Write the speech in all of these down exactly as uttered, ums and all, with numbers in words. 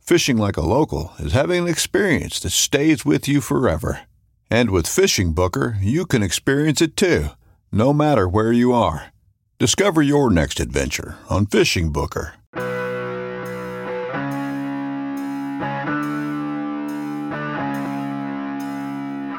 Fishing like a local is having an experience that stays with you forever. And with Fishing Booker, you can experience it too, no matter where you are. Discover your next adventure on Fishing Booker.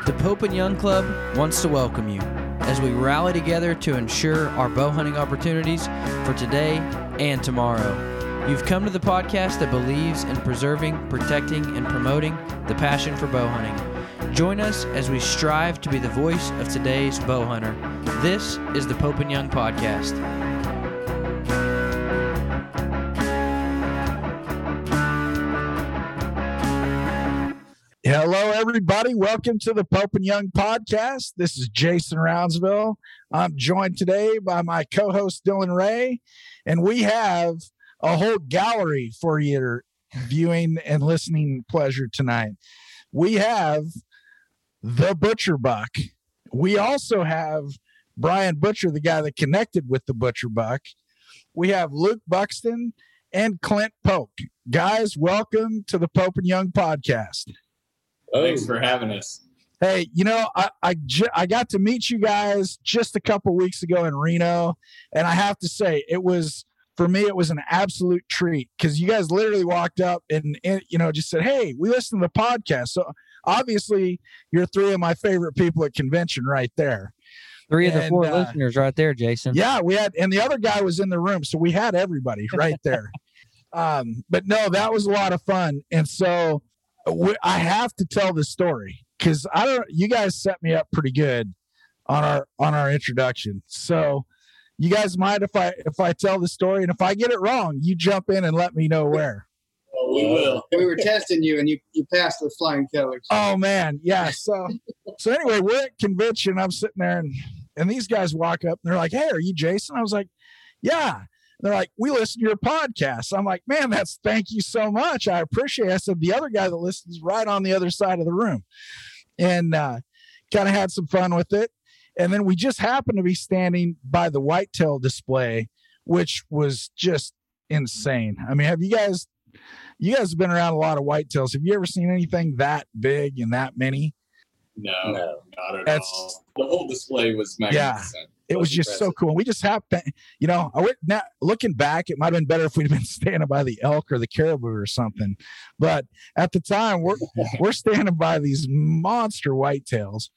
The Pope and Young Club wants to welcome you as we rally together to ensure our bow hunting opportunities for today and tomorrow. You've come to the podcast that believes in preserving, protecting, and promoting the passion for bow hunting. Join us as we strive to be the voice of today's bow hunter. This is the Pope and Young Podcast. Hello, everybody. Welcome to the Pope and Young Podcast. This is Jason Roundsville. I'm joined today by my co-host, Dylan Ray, and we have a whole gallery for your viewing and listening pleasure tonight. We have the Butcher Buck. We also have Brian Butcher, the guy that connected with the Butcher Buck. We have Luke Buxton and Clint Pope. Guys, welcome to the Pope and Young Podcast. Oh, thanks for having us. Hey, you know, I I, ju- I got to meet you guys just a couple weeks ago in Reno, and I have to say it was... For me, it was an absolute treat because you guys literally walked up and, and, you know, just said, hey, we listen to the podcast. So obviously you're three of my favorite people at convention right there. Three and, of the four uh, listeners right there, Jason. Yeah, we had. And the other guy was in the room. So we had everybody right there. um, but no, that was a lot of fun. And so we, I have to tell this story because I don't you guys set me up pretty good on our on our introduction. So you guys mind if I if I tell the story? And if I get it wrong, you jump in and let me know where. Oh, we will. We were testing you, and you, you passed with flying colors. Oh, man. Yeah. So, so anyway, we're at convention. I'm sitting there, and, and these guys walk up, and they're like, hey, are you Jason? I was like, yeah. And they're like, we listen to your podcast. I'm like, man, that's thank you so much. I appreciate it. I said, the other guy that listens right on the other side of the room. And uh, kind of had some fun with it. And then we just happened to be standing by the whitetail display, which was just insane. I mean, have you guys, you guys have been around a lot of whitetails. Have you ever seen anything that big and that many? No, no not at That's, all. The whole display was magnificent. Yeah, it was, was just impressive. So cool. We just happened, you know, I went now looking back, it might've been better if we'd been standing by the elk or the caribou or something. But at the time we're, we're standing by these monster whitetails.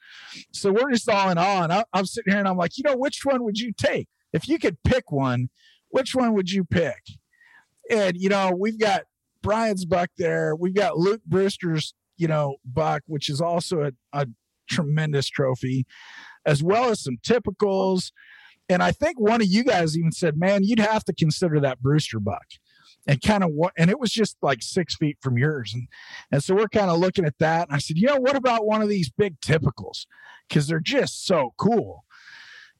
So we're just all in awe. And I, I'm sitting here and I'm like, you know, which one would you take? If you could pick one, which one would you pick? And, you know, we've got Brian's buck there. We've got Luke Brewster's, you know, buck, which is also a, a tremendous trophy, as well as some typicals. And I think one of you guys even said, man, you'd have to consider that Brewster buck, and kind of what, and it was just like six feet from yours. And, and so we're kind of looking at that. And I said, you know, what about one of these big typicals? Cause they're just so cool.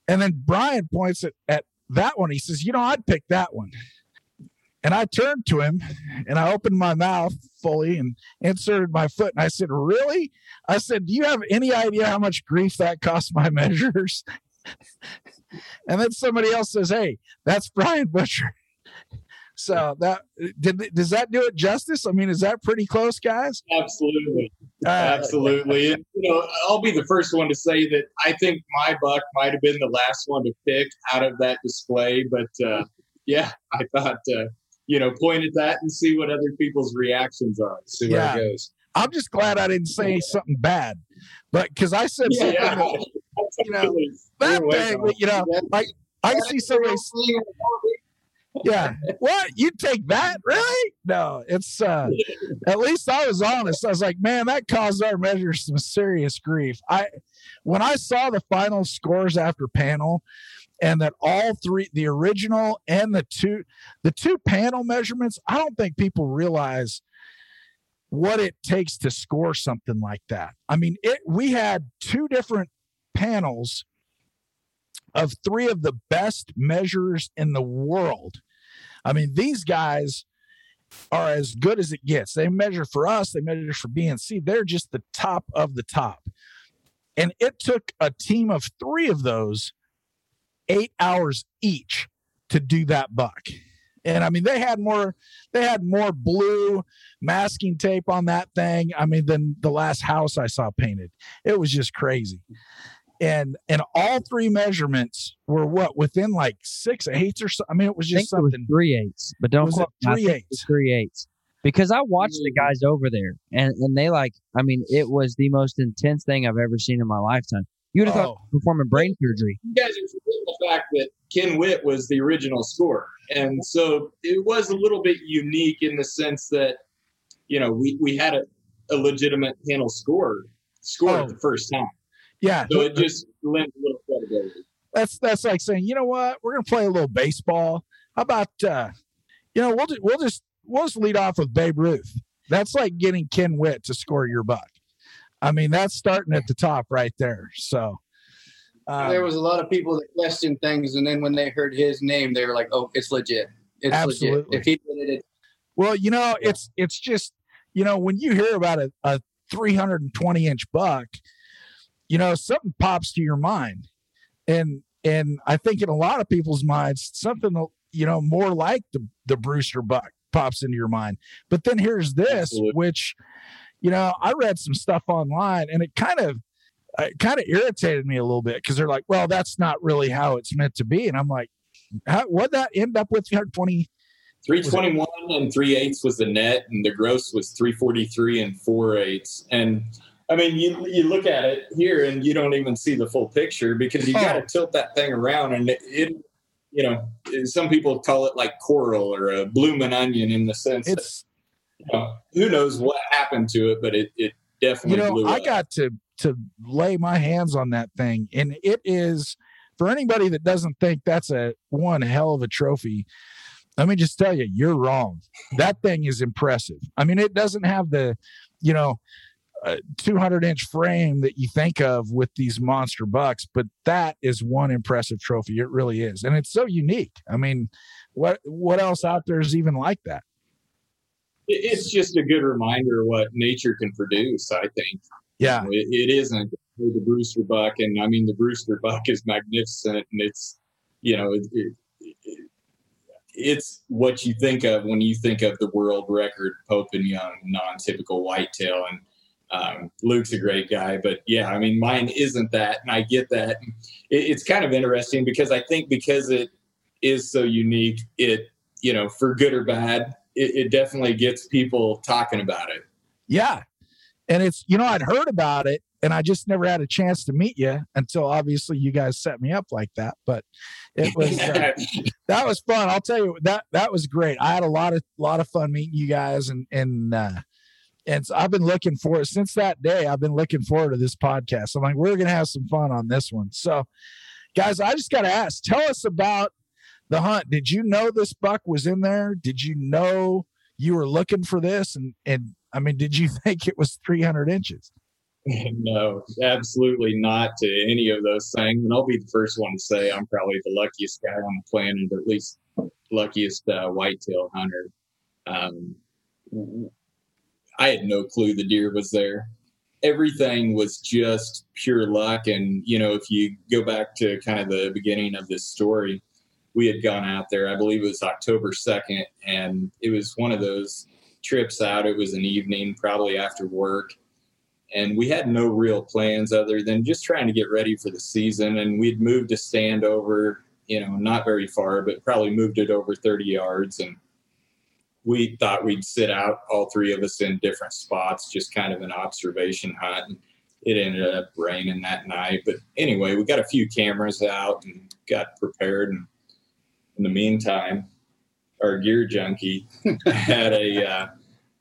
And then Brian points at, at that one. He says, you know, I'd pick that one. And I turned to him and I opened my mouth fully and inserted my foot. And I said, really? I said, do you have any idea how much grief that cost my measures? And then somebody else says, hey, that's Brian Butcher. So that did, does that do it justice? I mean, is that pretty close, guys? Absolutely. Uh, Absolutely. And, you know, I'll be the first one to say that I think my buck might have been the last one to pick out of that display. But, uh, yeah, I thought, uh, you know, point at that and see what other people's reactions are. See where yeah. it goes. I'm just glad I didn't say yeah. something bad, but because I said yeah, something, yeah. That, you know, that thing, you know, like I can see somebody. Yeah, what you take that really? No, it's uh, at least I was honest. I was like, man, that caused our measures some serious grief. I when I saw the final scores after panel. And that all three, the original and the two, the two panel measurements, I don't think people realize what it takes to score something like that. I mean, it, we had two different panels of three of the best measurers in the world. I mean, these guys are as good as it gets. They measure for us. They measure for B N C. They're just the top of the top. And it took a team of three of those eight hours each to do that buck. And I mean, they had more, they had more blue masking tape on that thing. I mean, than the last house I saw painted. It was just crazy. And, and all three measurements were what, within like six eighths or so. I mean, it was just something. It was three eighths, but don't quote me. Three eighths. Three eighths. Because I watched the guys over there and, and they like, I mean, it was the most intense thing I've ever seen in my lifetime. You would have oh. thought performing brain surgery. You guys are forgetting the fact that Ken Witt was the original scorer. And so it was a little bit unique in the sense that, you know, we, we had a, a legitimate panel scorer score oh. the first time. Yeah. So it just lent a little credibility. That's that's like saying, you know what, we're gonna play a little baseball. How about uh, you know, we'll just we'll just we'll just lead off with Babe Ruth. That's like getting Ken Witt to score your buck. I mean, that's starting at the top right there. So um, there was a lot of people that questioned things. And then when they heard his name, they were like, oh, it's legit. It's absolutely. Legit. If he did it. Well, you know, yeah. it's, it's just, you know, when you hear about a, a three hundred twenty inch buck, you know, something pops to your mind. And, and I think in a lot of people's minds, something, you know, more like the, the Brewster buck pops into your mind, but then here's this, absolutely. Which, you know, I read some stuff online and it kind of, it kind of irritated me a little bit because they're like, well, that's not really how it's meant to be. And I'm like, how, what'd that end up with? three twenty three twenty-one and three eighths was the net and the gross was three forty-three and four eighths. And I mean, you you look at it here and you don't even see the full picture because you oh. got to tilt that thing around and it, it you know, some people call it like coral or a blooming onion in the sense it's, that, you know, who knows what happened to it, but it, it definitely you know, blew up. I got to, to lay my hands on that thing. And it is, for anybody that doesn't think that's a one hell of a trophy, let me just tell you, you're wrong. That thing is impressive. I mean, it doesn't have the, you know, uh, two hundred inch frame that you think of with these monster bucks, but that is one impressive trophy. It really is. And it's so unique. I mean, what what else out there is even like that? It's just a good reminder what nature can produce, I think. Yeah. It, it isn't the Brewster buck. And I mean, the Brewster buck is magnificent and it's, you know, it, it, it, it's what you think of when you think of the world record, Pope and Young, non-typical whitetail. And um, Luke's a great guy, but yeah, I mean, mine isn't that. And I get that. It, it's kind of interesting because I think because it is so unique, it, you know, for good or bad, It, it definitely gets people talking about it. Yeah. And it's, you know, I'd heard about it and I just never had a chance to meet you until obviously you guys set me up like that. But it was, uh, that was fun. I'll tell you that, that was great. I had a lot of, lot of fun meeting you guys. And, and, uh, and so I've been looking forward since that day. I've been looking forward to this podcast. I'm like, we're going to have some fun on this one. So guys, I just got to ask, tell us about the hunt. Did you know this buck was in there? Did you know you were looking for this? And, and I mean, did you think it was three hundred inches? No, absolutely not to any of those things. And I'll be the first one to say I'm probably the luckiest guy on the planet, at least luckiest uh, whitetail hunter. Um, I had no clue the deer was there. Everything was just pure luck. And, you know, if you go back to kind of the beginning of this story, we had gone out there, I believe it was October second, and it was one of those trips out. It was an evening, probably after work. And we had no real plans other than just trying to get ready for the season. And we'd moved a stand over, you know, not very far, but probably moved it over thirty yards. And we thought we'd sit out, all three of us, in different spots, just kind of an observation hunt. And it ended up raining that night. But anyway, we got a few cameras out and got prepared. And in the meantime, our gear junkie had a uh,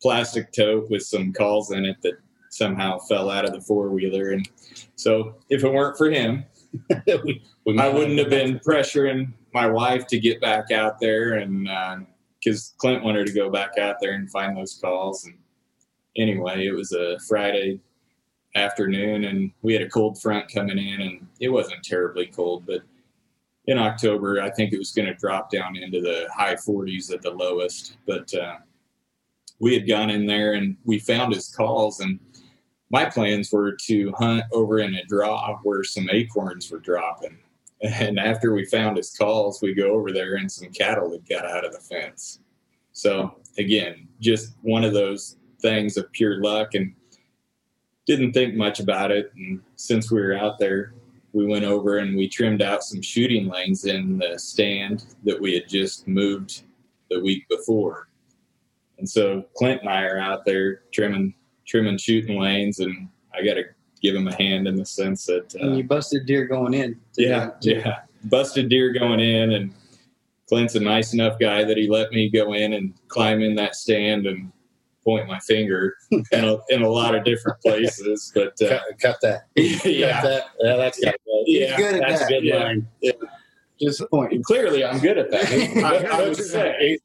plastic tote with some calls in it that somehow fell out of the four-wheeler. And so if it weren't for him, I wouldn't have been pressuring my wife to get back out there, and because uh, Clint wanted to go back out there and find those calls. And anyway, it was a Friday afternoon, and we had a cold front coming in, and it wasn't terribly cold, but in October, I think it was going to drop down into the high forties at the lowest. But uh, we had gone in there, and we found his calls, and my plans were to hunt over in a draw where some acorns were dropping. And after we found his calls, we go over there and some cattle had got out of the fence. So again, just one of those things of pure luck, and didn't think much about it. And since we were out there, we went over and we trimmed out some shooting lanes in the stand that we had just moved the week before. And so Clint and I are out there trimming trimming shooting lanes, and I got to give him a hand in the sense that uh, and you busted deer going in. Yeah, yeah, busted deer going in, and Clint's a nice enough guy that he let me go in and climb in that stand and point my finger in a, in a lot of different places. But uh, cut, cut that. Yeah, cut that. Yeah, that's yeah, good. Yeah, good at that's that. Good yeah. Line. Yeah. Just point. Clearly, I'm good at that. I, I would say.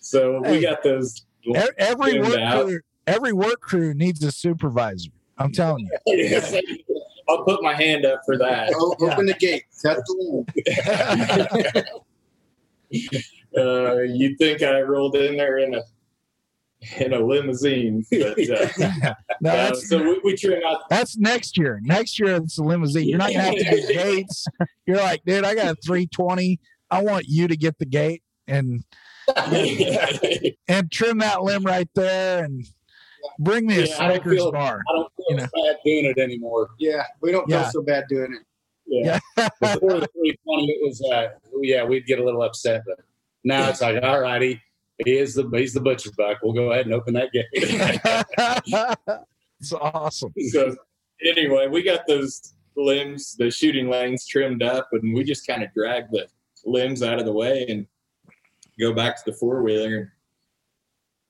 So hey, we got those. Every work crew, every work crew needs a supervisor. I'm telling you. Yes. I'll put my hand up for that. Oh, open the gate. Cut the loop. Uh, you'd think I rolled in there in a in a limousine. But, uh, no, uh, so we, we trim out. That's next year. Next year, it's a limousine. You're not going to have to get gates. You're like, dude, I got a three twenty. I want you to get the gate and and trim that limb right there and bring me a yeah, Snickers I feel, bar. I don't feel you know? bad doing it anymore. Yeah, we don't feel yeah. so bad doing it. Yeah. yeah. Before the three twenty, it was, uh, yeah, we'd get a little upset, but now it's like, all right, he, he is the he's the butcher buck. We'll go ahead and open that gate. It's awesome. So anyway, we got those limbs, the shooting lanes trimmed up, and we just kind of dragged the limbs out of the way and go back to the four wheeler.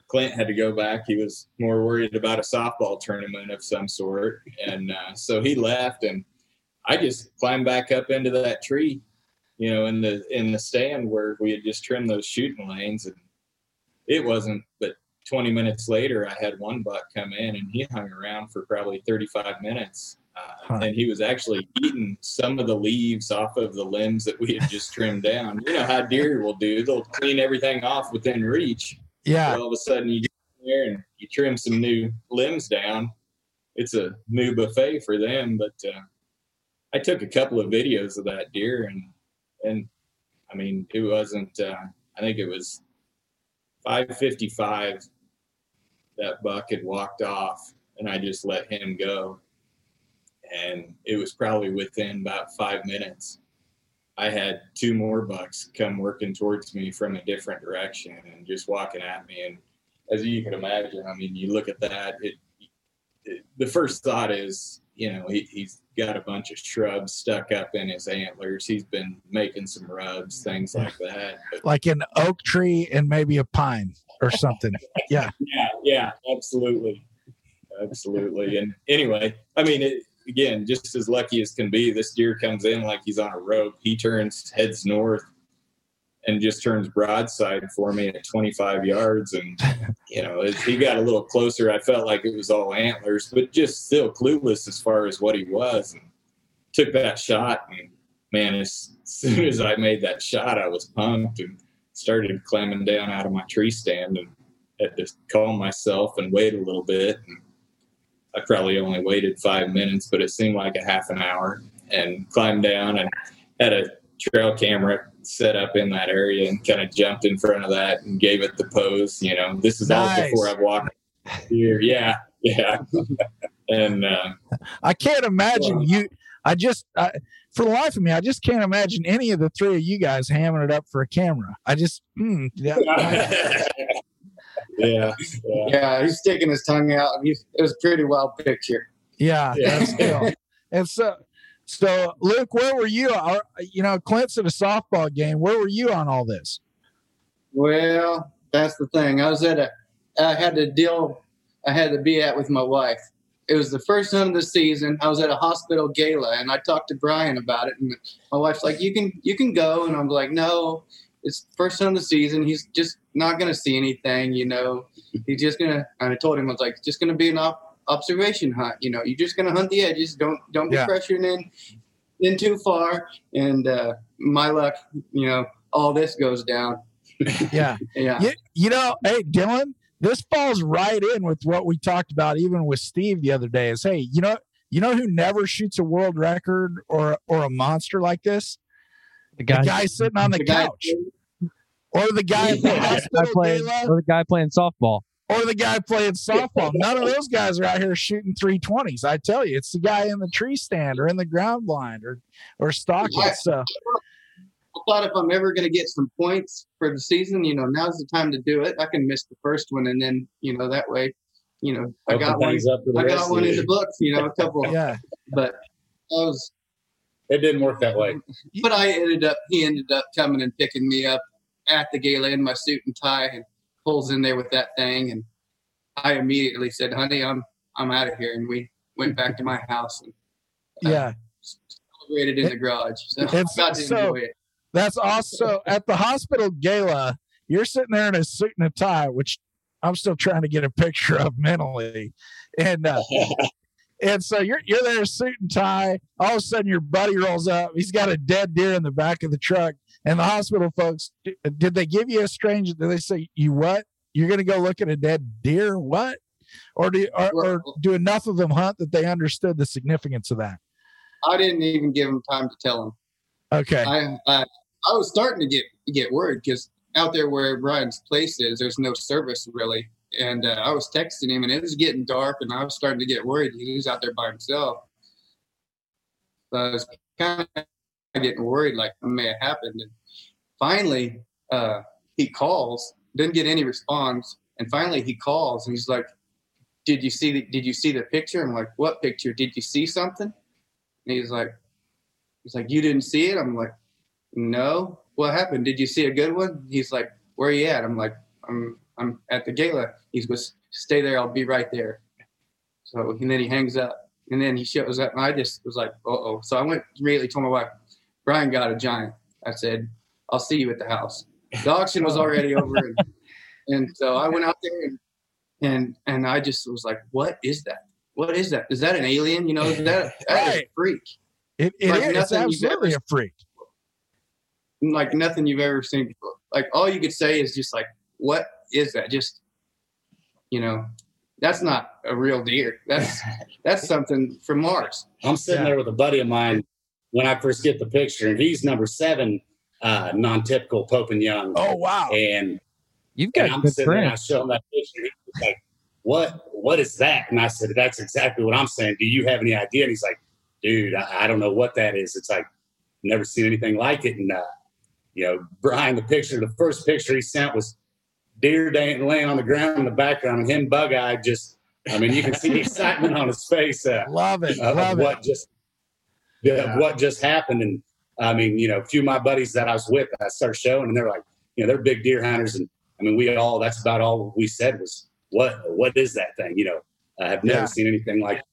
Clint had to go back. He was more worried about a softball tournament of some sort, and uh, so he left, and I just climbed back up into that tree, you know, in the in the stand where we had just trimmed those shooting lanes. And it wasn't, but twenty minutes later, I had one buck come in, and he hung around for probably thirty-five minutes. Uh, huh. And he was actually eating some of the leaves off of the limbs that we had just trimmed down. You know how deer will do. They'll clean everything off within reach. Yeah. So all of a sudden, you get in there and you trim some new limbs down. It's a new buffet for them. But uh, I took a couple of videos of that deer, and And I mean, it wasn't, uh, I think it was five fifty-five that buck had walked off, and I just let him go. And it was probably within about five minutes. I had two more bucks come working towards me from a different direction and just walking at me. And as you can imagine, I mean, you look at that, it, it the first thought is, you know, he, he's got a bunch of shrubs stuck up in his antlers. He's been making some rubs, things like that. But, like an oak tree and maybe a pine or something. Yeah. Yeah. Yeah. Absolutely. Absolutely. And anyway, I mean, it, again, just as lucky as can be, this deer comes in like he's on a rope. He turns heads north and just turns broadside for me at twenty-five yards. And, you know, as he got a little closer, I felt like it was all antlers, but just still clueless as far as what he was. And took that shot, and man, as soon as I made that shot, I was pumped and started climbing down out of my tree stand and had to calm myself and wait a little bit. And I probably only waited five minutes, but it seemed like a half an hour, and climbed down and had a trail camera set up in that area and kind of jumped in front of that and gave it the pose. You know, this is nice. All before I walked here. Yeah. Yeah. And uh, I can't imagine well, you. I just, I, for the life of me, I just can't imagine any of the three of you guys hamming it up for a camera. I just, mm, yeah. yeah, yeah, yeah. He's sticking his tongue out. I mean, it was a pretty wild picture. Yeah, yeah. That's cool. And so, so Luke, where were you? Our, you know, Clint's at a softball game. Where were you on all this? Well, that's the thing. I was at a, I had to deal, I had to be at with my wife. It was the first time of the season. I was at a hospital gala, and I talked to Brian about it. And my wife's like, you can you can go. And I'm like, no, it's the first time of the season. He's just not going to see anything, you know. He's just going to – and I told him, I was like, it's just going to be an op- observation hunt. You know, you're just going to hunt the edges. Don't don't be yeah. pressuring in, in too far. And uh, my luck, you know, all this goes down. Yeah. yeah. You, you know, hey, Dylan. This falls right in with what we talked about, even with Steve the other day, is, hey, you know, you know who never shoots a world record or or a monster like this? The guy, the guy sitting on the, the couch. Guy. Or the guy at the hospital playing, or the guy playing softball. Or the guy playing softball. None of those guys are out here shooting three twenties. I tell you, it's the guy in the tree stand or in the ground blind or or stalking. Yeah. So I thought if I'm ever going to get some points for the season, you know, now's the time to do it. I can miss the first one, and then, you know, that way, you know, I got one. I got one in the books, you know, a couple. Yeah. But I was. It didn't work that way. But I ended up. He ended up coming and picking me up at the gala in my suit and tie, and pulls in there with that thing, and I immediately said, "Honey, I'm I'm out of here," and we went back to my house. And, uh, yeah. Celebrated in it, the garage. So I got to so, enjoy it. That's also at the hospital gala. You're sitting there in a suit and a tie, which I'm still trying to get a picture of mentally. And, uh, and so you're, you're there, suit and tie. All of a sudden your buddy rolls up. He's got a dead deer in the back of the truck, and the hospital folks, did, did they give you a strange, did they say, you what? You're going to go look at a dead deer? What? Or do, or, or do enough of them hunt that they understood the significance of that? I didn't even give them time to tell them. Okay. I, I, I was starting to get get worried because out there where Brian's place is, there's no service really. And uh, I was texting him, and it was getting dark, and I was starting to get worried. He was out there by himself. So I was kind of getting worried, like what may have happened. And finally, uh, he calls, didn't get any response. And finally he calls, and he's like, did you see the, did you see the picture? I'm like, what picture? Did you see something? And he's like, he's like, you didn't see it? I'm like, no. What happened? Did you see a good one? He's like, where are you at? I'm like, I'm I'm at the gala. He's going, stay there. I'll be right there. So and then he hangs up, and then he shows up, and I just was like, uh-oh. So I went immediately told my wife, Brian got a giant. I said, I'll see you at the house. The auction was already over, and, and so I went out there, and, and and I just was like, what is that? What is that? Is that an alien? You know, that, that right. is a freak. It, it like is it's absolutely ever, a freak. Like nothing you've ever seen before. Like all you could say is just like, what is that? Just, you know, that's not a real deer. That's that's something from Mars. I'm sitting yeah. there with a buddy of mine when I first get the picture, and he's number seven uh, non-typical Pope and Young. Oh wow! And you've got. And I'm sitting friend. there, I show him that picture. He's like, what? What is that? And I said, that's exactly what I'm saying. Do you have any idea? And he's like, dude, I, I don't know what that is. It's like, never seen anything like it. And, uh, you know, Brian, the picture, the first picture he sent was deer dander laying on the ground in the background, and him bug-eyed just, I mean, you can see the excitement on his face. Uh, love it, uh, love what it. Just, uh, yeah. What just happened. And, I mean, you know, a few of my buddies that I was with, I started showing, and they're like, you know, they're big deer hunters. And, I mean, we all, that's about all we said was, what, what is that thing? You know, I have never yeah. seen anything like it.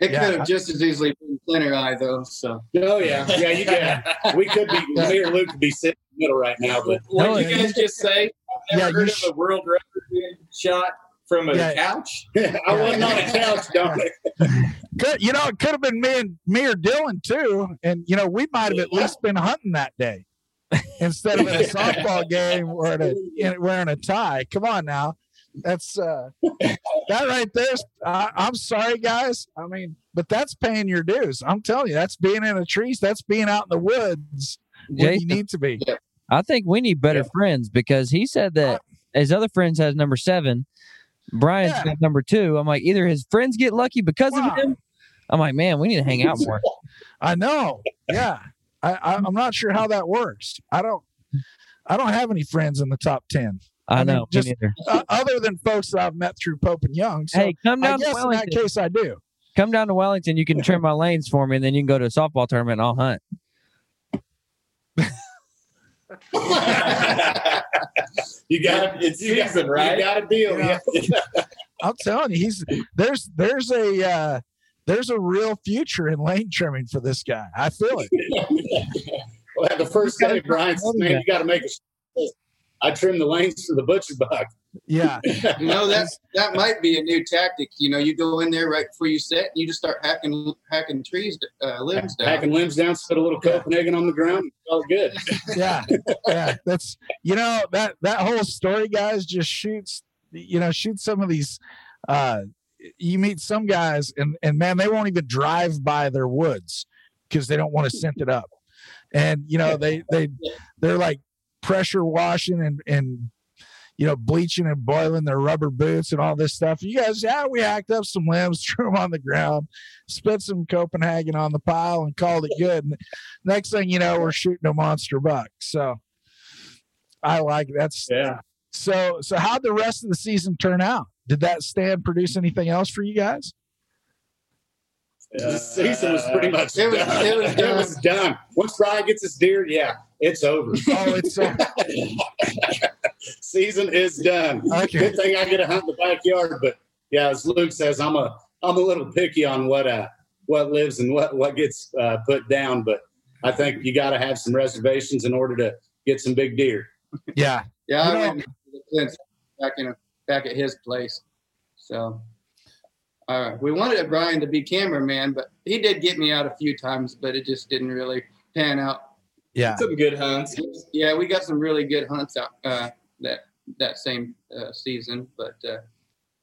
It yeah. could have just as easily been Splinter Eye, though. So. Oh, yeah. Yeah, you can. We could be, me or Luke could be sitting in the middle right now. But what no, did you guys just say? I've never yeah, heard of sh- a world record being shot from a yeah. couch. Yeah, I yeah. wasn't on a couch, Dominic. Could, you know, it could have been me and me or Dylan too, and you know, we might have at least been hunting that day instead of at a softball game or at a, in, wearing a tie. Come on now, that's uh, that right there. I, I'm sorry, guys. I mean, but that's paying your dues. I'm telling you, that's being in the trees. That's being out in the woods where Jason, you need to be. Yeah. I think we need better yeah. friends, because he said that his other friends has number seven. Brian's yeah. got number two. I'm like, either his friends get lucky because wow. of him. I'm like, man, we need to hang out more. I know. Yeah. I, I, I'm not sure how that works. I don't, I don't have any friends in the top ten. I, I know. Mean, just, uh, other than folks that I've met through Pope and Young. So hey, come down I guess to Wellington. In that case, I do. Come down to Wellington. You can trim my lanes for me, and then you can go to a softball tournament and I'll hunt. You got it's you season, got, right? You got a deal. You know, yeah. I'm telling you, he's there's there's a uh, there's a real future in lane trimming for this guy. I feel it. Well, the first day, Brian said, "Man, you got to make a." I trim the lanes for the butcher buck. Yeah, you know, that's that might be a new tactic. You know, you go in there right before you set, and you just start hacking hacking trees, uh, limbs down. Hacking limbs down, spit a little Copenhagen on the ground. All good. Yeah, yeah. That's you know that that whole story, guys, just shoots. You know, shoot some of these. Uh, you meet some guys, and and man, they won't even drive by their woods because they don't want to scent it up. And you know, they they they're like pressure washing and and. you know, bleaching and boiling their rubber boots and all this stuff. You guys, yeah, we hacked up some limbs, threw them on the ground, spit some Copenhagen on the pile and called it good. And next thing you know, we're shooting a monster buck. So I like that's yeah. So, so how'd the rest of the season turn out? Did that stand produce anything else for you guys? Uh, the season was pretty much it was, done. It was, it was done. Once Brian gets his deer, yeah, it's over. Oh, it's over. Season is done. Okay. Good thing I get to hunt the backyard, but yeah, as Luke says, I'm a I'm a little picky on what uh what lives and what what gets uh, put down. But I think you got to have some reservations in order to get some big deer. Yeah, yeah. You I went to back in a, back at his place, so. All right. We wanted Brian to be cameraman, but he did get me out a few times, but it just didn't really pan out. Yeah. Some good hunts. Yeah, we got some really good hunts out uh, that that same uh, season, but uh,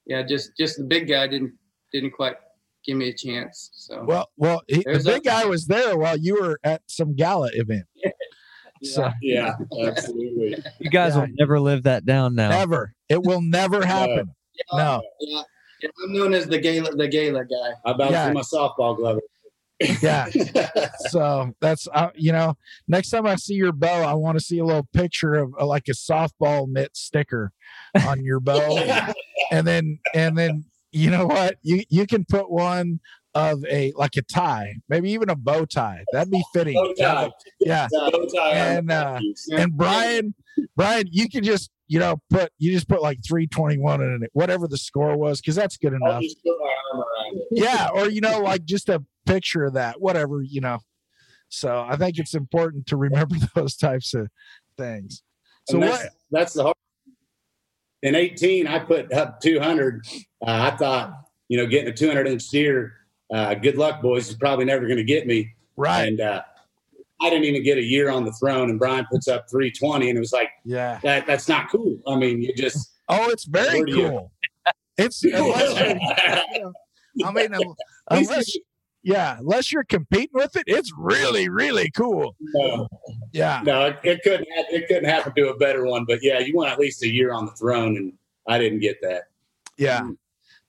yeah, just, just the big guy didn't didn't quite give me a chance. So well, well, he, the big guy was there while you were at some gala event. Yeah. So yeah, absolutely. You guys yeah. will never live that down now. Never. It will never happen. Uh, yeah, no. Yeah. Yeah, I'm known as the gala, the gala guy. I bounced yeah. my softball glove. Yeah. So that's, uh, you know, next time I see your bow, I want to see a little picture of uh, like a softball mitt sticker on your bow. and, and then, and then, you know what? You, you can put one of a, like a tie, maybe even a bow tie. That'd be fitting. Bow tie. Yeah. Bow tie. And, uh, and Brian, Brian, you can just, you know, put you just put like three twenty-one in it, whatever the score was, because that's good enough. Yeah, or you know, like just a picture of that, whatever, you know. So I think it's important to remember those types of things. So that's, what? That's the hard. In eighteen, I put up two hundred. Uh, I thought, you know, getting a two hundred inch deer, uh, good luck, boys. You're probably never going to get me. Right. And uh, I didn't even get a year on the throne, and Brian puts up three twenty, and it was like, yeah, that, that's not cool. I mean, you just oh, it's very cool. You? It's unless you know, I mean, unless yeah, unless you're competing with it, it's really, really cool. No, yeah, no, it, it couldn't it couldn't happen to a better one. But yeah, you want at least a year on the throne, and I didn't get that. Yeah,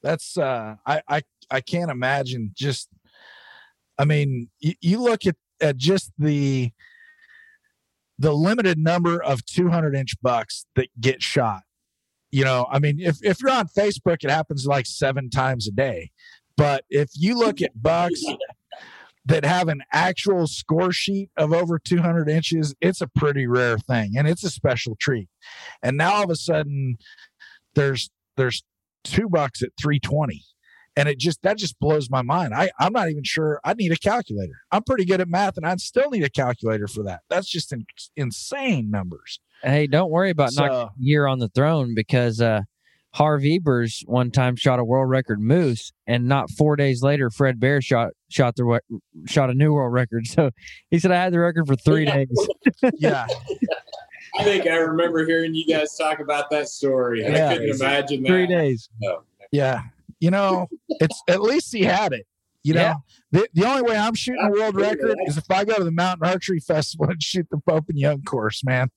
that's uh, I I I can't imagine. Just I mean, you, you look at. at just the the limited number of two hundred inch bucks that get shot. You know, I mean, if, if you're on Facebook, it happens like seven times a day. But if you look at bucks that have an actual score sheet of over two hundred inches, it's a pretty rare thing, and it's a special treat. And now all of a sudden there's there's two bucks at three twenty. And it just, that just blows my mind. I, I'm not even sure I need a calculator. I'm pretty good at math, and I still need a calculator for that. That's just in, insane numbers. Hey, don't worry about so, not getting a year on the throne, because uh, Harv Ebers one time shot a world record moose, and not four days later, Fred Bear shot shot the shot a new world record. So he said, I had the record for three yeah. days. Yeah. I think I remember hearing you guys talk about that story. Yeah. I couldn't imagine that. Three days. No. Yeah. You know, it's at least he had it. You know, yeah. the, the only way I'm shooting a world record is if I go to the Mountain Archery Festival and shoot the Pope and Young course, man.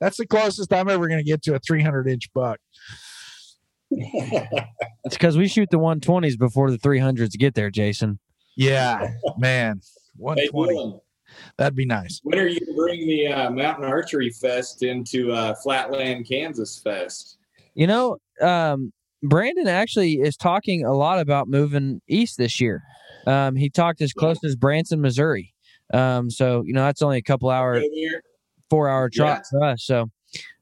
That's the closest I'm ever going to get to a three hundred inch buck. It's because we shoot the one twenties before the three hundreds get there, Jason. Yeah, man. one twenty. Hey, that'd be nice. When are you going to bring the uh, Mountain Archery Fest into uh, Flatland, Kansas Fest? You know, um, Brandon actually is talking a lot about moving east this year. Um, he talked as close yeah. as Branson, Missouri. Um, so, you know, that's only a couple hour, four hour trot yeah. for us. So,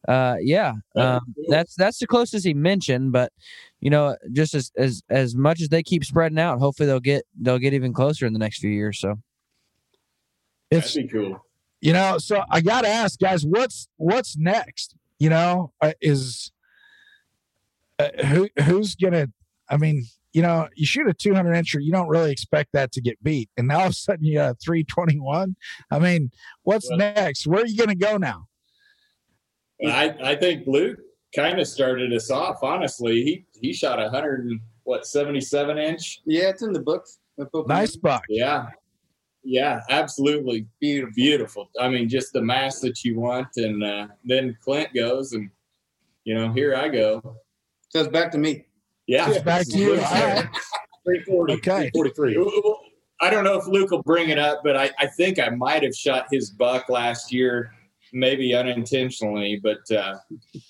uh, yeah, um, that's that's the closest he mentioned. But, you know, just as, as as much as they keep spreading out, hopefully they'll get they'll get even closer in the next few years. So. It's that'd be cool. You know, so I got to ask, guys, what's what's next? You know, uh, is uh, who who's gonna? I mean, you know, you shoot a two hundred incher, you don't really expect that to get beat, and now all of a sudden you got a three twenty-one. I mean, what's well, next? Where are you gonna go now? I I think Luke kind of started us off. Honestly, he he shot a hundred and what seventy-seven inch. Yeah, it's in the books. Nice buck. Yeah. Yeah, absolutely. Beautiful. Beautiful. I mean, just the mass that you want. And uh, then Clint goes and, you know, here I go. So it's back to me. Yeah. It's back to you. three forty, okay. three forty-three. I don't know if Luke will bring it up, but I, I think I might have shot his buck last year, maybe unintentionally. But uh,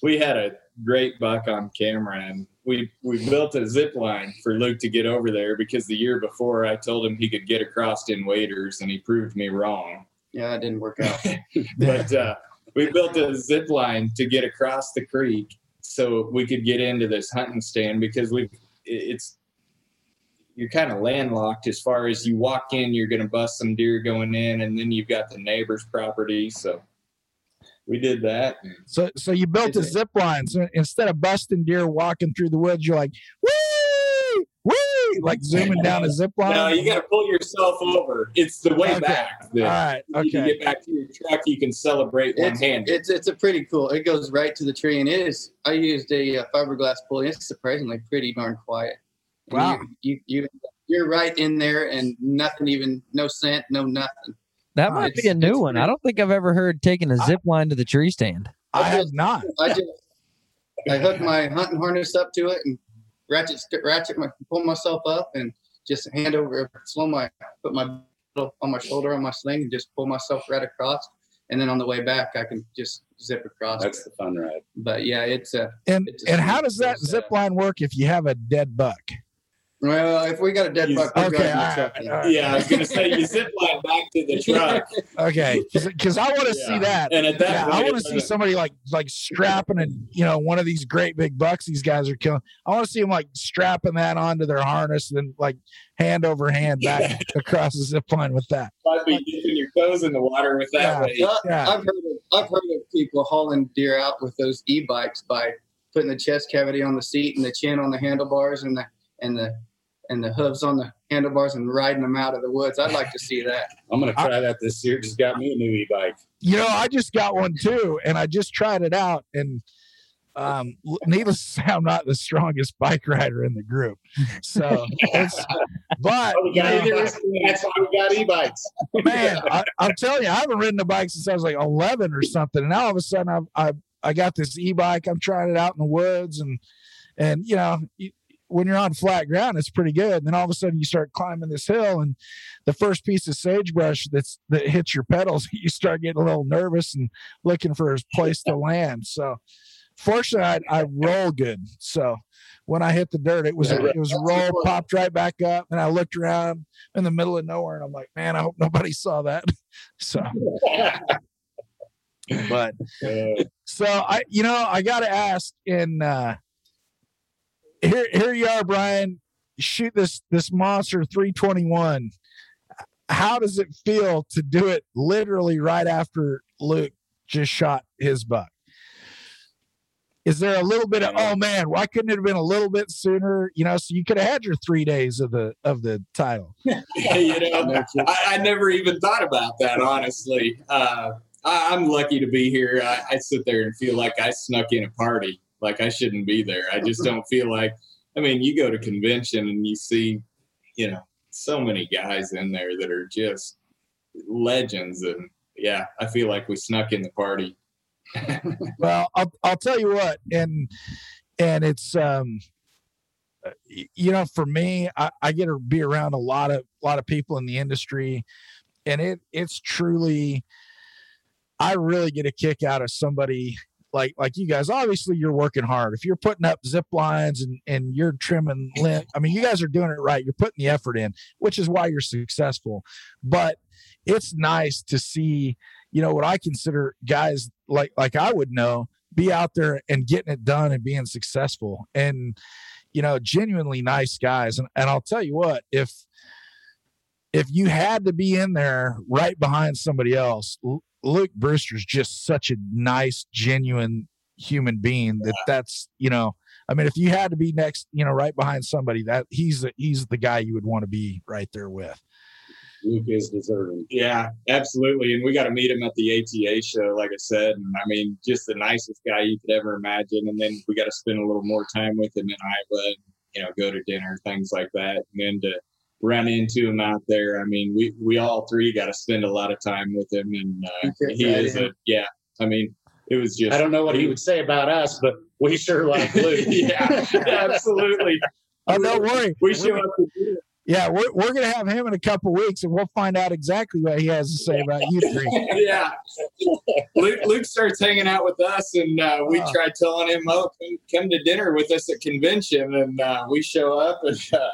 we had a great buck on camera, and we we built a zip line for Luke to get over there, because the year before I told him he could get across in waders, and he proved me wrong. Yeah, that didn't work out. But uh, we built a zip line to get across the creek so we could get into this hunting stand, because we it's you're kind of landlocked as far as you walk in, you're going to bust some deer going in, and then you've got the neighbor's property, so we did that. So so you built a zip line. So instead of busting deer walking through the woods, you're like, woo, woo, like zooming down a zip line. No, you got to pull yourself over. It's the way okay. back. Then. All right. Okay. You can get back to your truck. You can celebrate one handed. It's it's a pretty cool. It goes right to the tree, and it is. I used a fiberglass pulley. It's surprisingly pretty darn quiet. And wow. You you, you you're right in there, and nothing even no scent, no nothing. That might be a new one. I don't think I've ever heard taking a zip line to the tree stand. I have not. I just I hooked my hunting harness up to it and ratchet, ratchet, my, pull myself up and just hand over, slow my, put my on my shoulder on my sling and just pull myself right across. And then on the way back, I can just zip across. That's the fun ride. But yeah, it's a. And it's a and how does that zip line work if you have a dead buck? Well, if we got a dead buck, okay, the right, truck, yeah. Right. Yeah, I was going to say, you zip line back to the truck. Okay, because I want to yeah. see that. And at that yeah, point, I want to see like, somebody like like strapping, and you know, one of these great big bucks these guys are killing. I want to see them like strapping that onto their harness and then like hand over hand back yeah. across the zip line with that. Might be dipping your toes in the water with that. Yeah, way. Yeah. I've heard of, I've heard of people hauling deer out with those e-bikes by putting the chest cavity on the seat and the chin on the handlebars and the and the and the hooves on the handlebars and riding them out of the woods. I'd like to see that. I'm going to try I, that this year. Just got me a new e-bike. You know, I just got one too, and I just tried it out. And um, needless to say, I'm not the strongest bike rider in the group. So, it's, but oh, you know, that's why we got e-bikes. Man, I, I'm telling you, I haven't ridden a bike since I was like eleven or something. And now all of a sudden, I've, I've I got this e-bike. I'm trying it out in the woods, and and you know. You, when you're on flat ground, it's pretty good. And then all of a sudden you start climbing this hill, and the first piece of sagebrush that's, that hits your pedals, you start getting a little nervous and looking for a place to land. So fortunately I, I roll good. So when I hit the dirt, it was, it was roll, popped right back up. And I looked around in the middle of nowhere and I'm like, man, I hope nobody saw that. So, but so I, you know, I got to ask in, uh, Here, here you are, Brian. Shoot this this monster three twenty-one. How does it feel to do it literally right after Luke just shot his buck? is there a little bit of, oh man, why couldn't it have been a little bit sooner? You know, so you could have had your three days of the, of the title. Yeah, you know, I, I never even thought about that, honestly. Uh, I, I'm lucky to be here. I, I sit there and feel like I snuck in a party. Like I shouldn't be there. I just don't feel like, I mean, you go to convention and you see, you know, so many guys in there that are just legends. And yeah, I feel like we snuck in the party. Well, I'll, I'll tell you what, and, and it's, um, you know, for me, I, I get to be around a lot of, a lot of people in the industry, and it, it's truly, I really get a kick out of somebody like, like you guys. Obviously you're working hard. If you're putting up zip lines and, and you're trimming lint, I mean, you guys are doing it right. You're putting the effort in, which is why you're successful, but it's nice to see, you know, what I consider guys like, like I would know, be out there and getting it done and being successful, and, you know, genuinely nice guys. And, and I'll tell you what, if, if you had to be in there right behind somebody else, Luke Brewster's just such a nice, genuine human being that yeah. that's, you know, I mean, if you had to be next, you know, right behind somebody, that he's, a, he's the guy you would want to be right there with. Luke is deserving. Yeah, absolutely. And we got to meet him at the A T A show, like I said. And I mean, just the nicest guy you could ever imagine. And then we got to spend a little more time with him in Iowa, you know, go to dinner, things like that. And then to run into him out there, I mean, we, we all three got to spend a lot of time with him. And uh, he right is in. a, yeah, I mean, it was just. I don't know what he would say about us, but we sure like Luke. Yeah, absolutely. Oh, don't worry. We show up to do it. Yeah, we're we're gonna have him in a couple weeks, and we'll find out exactly what he has to say about you three. Yeah, Luke, Luke starts hanging out with us, and uh, we wow. try telling him, "Oh, come, come to dinner with us at convention." And uh, we show up, and uh,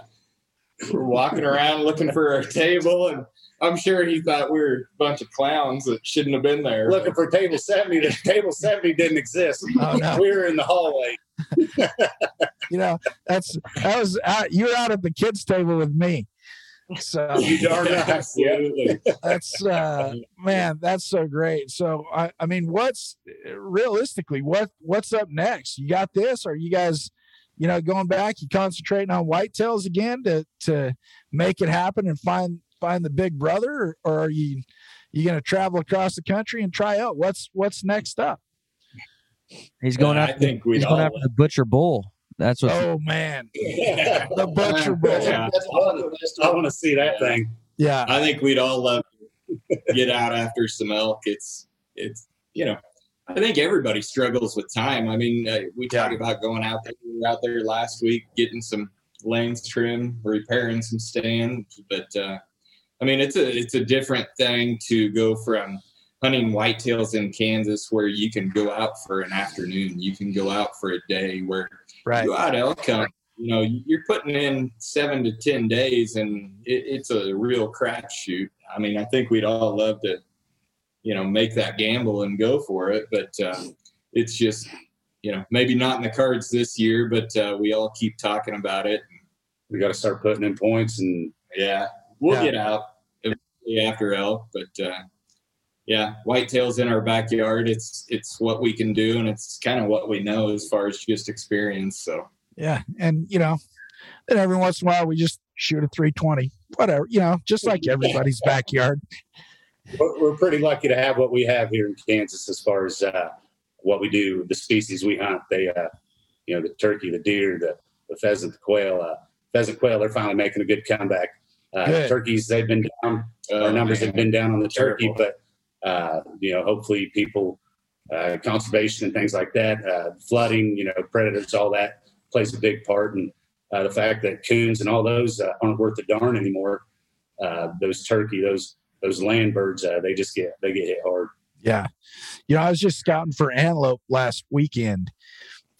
we're walking around looking for our table, and I'm sure he thought we were a bunch of clowns that shouldn't have been there. Looking for table seventy, the table seventy didn't exist. Oh, no. We were in the hallway. You know, that's that was uh, you're out at the kids' table with me. So you darn yeah, absolutely. That's uh, man, that's so great. So I, I mean, what's realistically what what's up next? You got this? Or are you guys, you know, going back? You concentrating on whitetails again to to make it happen and find find the big brother, or, or are you you going to travel across the country and try out? What's what's next up? He's going after, I think he's going after the Butcher Bull. That's what. Oh man, yeah. The Butcher Bull. Yeah. That's one of the best. I want to see that yeah. thing. Yeah, I think we'd all love to get out after some elk. It's it's you know, I think everybody struggles with time. I mean, uh, we talked yeah. about going out there. We were out there last week getting some lanes trimmed, repairing some stands. But uh, I mean, it's a it's a different thing to go from hunting whitetails in Kansas where you can go out for an afternoon, you can go out for a day, where right. you go out elk hunting, you know, you're putting in seven to ten days and it, it's a real crapshoot. I mean, I think we'd all love to, you know, make that gamble and go for it, but uh, it's just, you know, maybe not in the cards this year, but uh, we all keep talking about it. We got to start putting in points and yeah, we'll yeah. get out after elk, but uh, yeah, whitetails in our backyard. It's it's what we can do, and it's kind of what we know as far as just experience. So yeah, and you know, then every once in a while we just shoot a three twenty, whatever, you know, just like everybody's backyard. We're pretty lucky to have what we have here in Kansas as far as uh, what we do, the species we hunt. They, uh, you know, the turkey, the deer, the, the pheasant, the quail. Uh, pheasant, quail, they're finally making a good comeback. Uh, good. Turkeys, they've been down. Oh, our numbers man. have been down on the turkey, Terrible. but. Uh, you know, hopefully people, uh, conservation and things like that, uh, flooding, you know, predators, all that plays a big part. And uh, the fact that coons and all those uh, aren't worth a darn anymore. Uh, those turkey, those those land birds, uh, they just get they get hit hard. Yeah, you know, I was just scouting for antelope last weekend,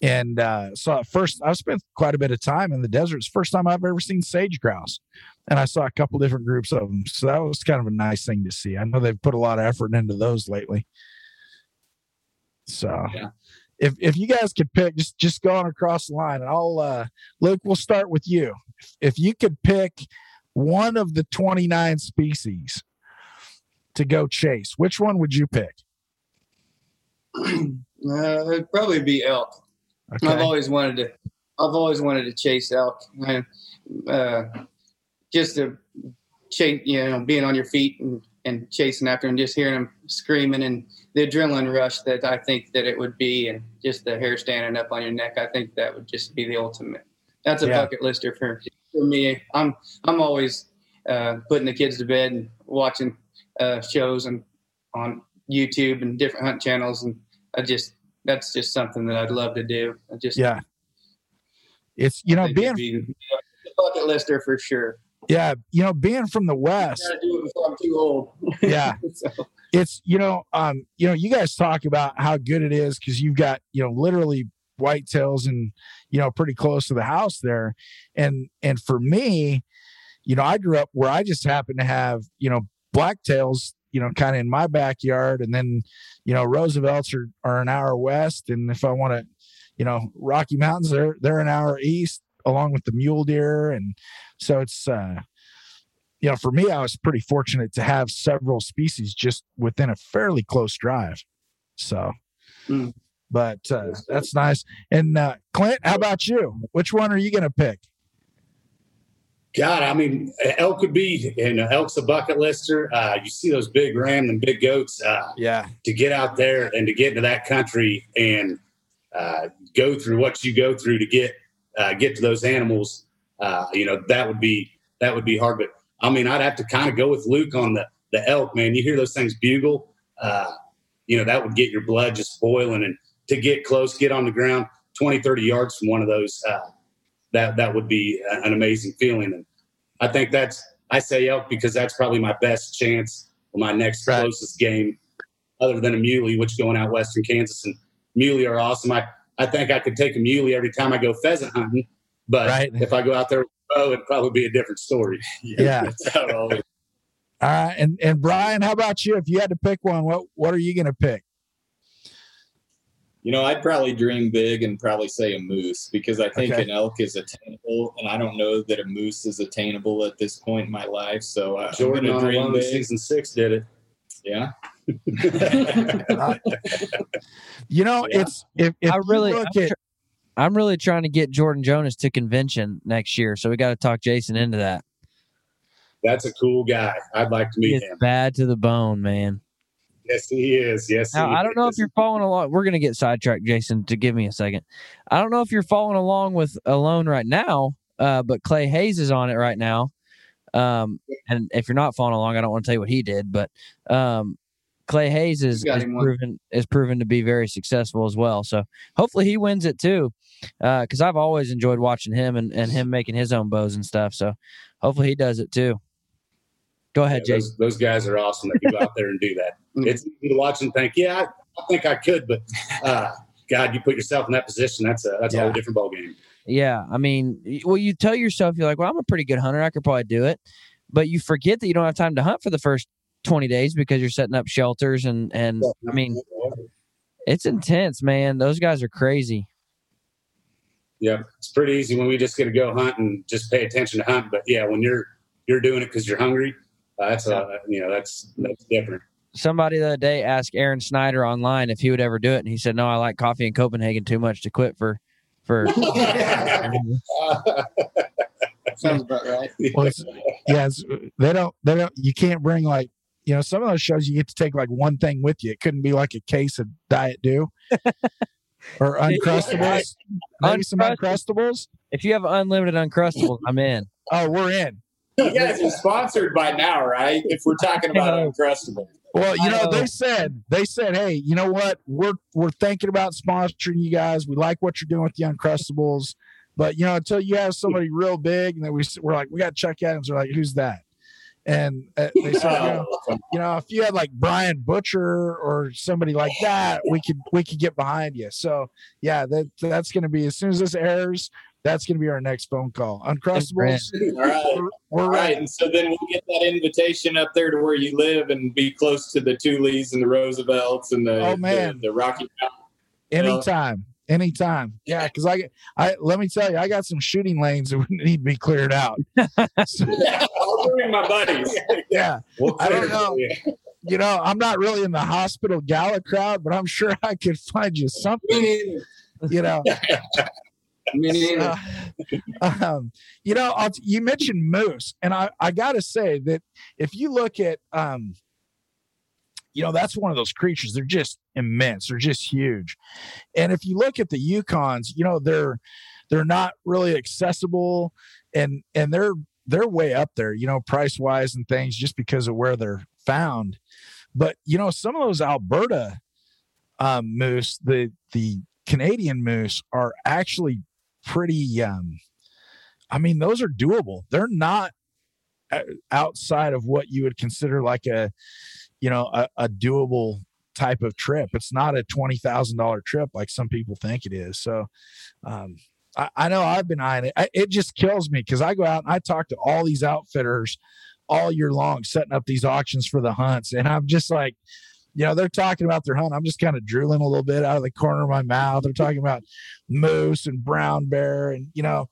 and uh, saw first. I spent quite a bit of time in the desert. It's the first time I've ever seen sage grouse. And I saw a couple different groups of them. So that was kind of a nice thing to see. I know they've put a lot of effort into those lately. So yeah. if if you guys could pick, just, just go on across the line. And I'll, uh, Luke, we'll start with you. If you could pick one of the twenty-nine species to go chase, which one would you pick? Uh, it'd probably be elk. Okay. I've always wanted to, I've always wanted to chase elk, and uh, just to chase, you know, being on your feet and, and chasing after them, just hearing them screaming and the adrenaline rush that I think that it would be, and just the hair standing up on your neck. I think that would just be the ultimate. That's a yeah. bucket lister for, for me. I'm, I'm always uh, putting the kids to bed and watching uh, shows and on YouTube and different hunt channels. And I just, that's just something that I'd love to do. I just, yeah. It's, you know, being be, you know, a bucket lister for sure. Yeah. You know, being from the West, I gotta do it before I'm too old. Yeah. so. It's, you know, um, you know, you guys talk about how good it is, 'cause you've got, you know, literally whitetails and, you know, pretty close to the house there. And, and for me, you know, I grew up where I just happened to have, you know, blacktails, you know, kind of in my backyard. And then, you know, Roosevelt's are, are an hour west. And if I want to, you know, Rocky Mountains, they're, they're an hour east, along with the mule deer. And so it's, uh, you know, for me, I was pretty fortunate to have several species just within a fairly close drive. So, mm. but uh, that's nice. And uh, Clint, how about you? Which one are you going to pick? God, I mean, elk would be, and elk's a bucket lister. Uh, you see those big rams and big goats. Uh, yeah. To get out there and to get into that country and uh, go through what you go through to get uh, get to those animals, uh, you know, that would be that would be hard. But I mean, I'd have to kind of go with Luke on the the elk, man. You hear those things bugle, uh, you know, that would get your blood just boiling. And to get close, get on the ground twenty, thirty yards from one of those, uh, that that would be an amazing feeling. And I think that's, I say elk because that's probably my best chance for my next right. closest game, other than a muley, which going out western Kansas, and muley are awesome. I, I think I could take a muley every time I go pheasant hunting, but right. if I go out there with a bow, it'd probably be a different story. Yeah. That's how it always. All right. And, and Brian, how about you? If you had to pick one, what, what are you going to pick? You know, I'd probably dream big and probably say a moose, because I think okay. an elk is attainable, and I don't know that a moose is attainable at this point in my life. So uh, Jordan on Alone season six did it. Yeah. you know, yeah. it's if, if I really, I'm, at, tr- I'm really trying to get Jordan Jonas to convention next year, so we got to talk Jason into that. That's a cool guy. I'd like to meet him. Bad to the bone, man. Yes, he is. Yes, now, he I don't is. know if you're following along. We're going to get sidetracked, Jason, to give me a second. I don't know if you're following along with Alone right now, uh, but Clay Hayes is on it right now. Um, and if you're not following along, I don't want to tell you what he did, but um, Clay Hayes is, is proven is proven to be very successful as well. So hopefully he wins it too, because uh, I've always enjoyed watching him and, and him making his own bows and stuff. So hopefully he does it too. Go ahead, yeah, Jason. Those, those guys are awesome that go out there and do that. It's easy to watch and think, yeah, I, I think I could, but uh, God, you put yourself in that position. That's a that's yeah. a whole different ballgame. Yeah, I mean, well, you tell yourself, you're like, well, I'm a pretty good hunter. I could probably do it. But you forget that you don't have time to hunt for the first twenty days because you're setting up shelters. And, and yeah, I mean, it's intense, man. Those guys are crazy. Yeah, it's pretty easy when we just get to go hunt and just pay attention to hunt. But, yeah, when you're you're doing it because you're hungry, Uh, that's a, you know, that's, that's different. Somebody the other day asked Aaron Snyder online if he would ever do it. And he said, no, I like coffee in Copenhagen too much to quit for, for. Sounds about right. Well, it's, yeah. It's, they don't, they don't, you can't bring like, you know, some of those shows you get to take like one thing with you. It couldn't be like a case of Diet Dew or Uncrustables. Maybe some Uncrustables. If you have unlimited Uncrustables, I'm in. Oh, we're in. You guys are sponsored by now, right? If we're talking about Uncrustables. Well, you know, they said, they said, hey, you know what? We're we're thinking about sponsoring you guys. We like what you're doing with the Uncrustables. But, you know, until you have somebody real big, and then we, we're like, we got to check out. And they're like, who's that? And uh, they said, you know, you know, if you had like Brian Butcher or somebody like that, we could we could get behind you. So, yeah, that that's going to be, as soon as this airs, that's going to be our next phone call. Uncrustables. All right. We're, we're All right. And so then we'll get that invitation up there to where you live and be close to the Tulees and the Roosevelts and the, oh, man. the, the Rocky Mountain. Anytime. Know? Anytime. Yeah. Because I, I, let me tell you, I got some shooting lanes that would need to be cleared out. So, yeah, I'll bring my buddies. Yeah. We'll I don't know. You know, I'm not really in the hospital gala crowd, but I'm sure I could find you something. you know. Uh, um, you know, I'll, you mentioned moose, and I, I got to say that if you look at, um, you know, that's one of those creatures. They're just immense. They're just huge. And if you look at the Yukons, you know, they're they're not really accessible, and and they're they're way up there, you know, price wise and things, just because of where they're found. But you know, some of those Alberta um, moose, the the Canadian moose, are actually pretty um I mean, those are doable. They're not outside of what you would consider like a, you know, a, a doable type of trip. It's not a twenty thousand dollars trip like some people think it is. So um I, I know I've been eyeing it. I, it just kills me because I go out and I talk to all these outfitters all year long, setting up these auctions for the hunts, and I'm just like, you know, they're talking about their hunt. I'm just kind of drooling a little bit out of the corner of my mouth. They're talking about moose and brown bear, and, you know,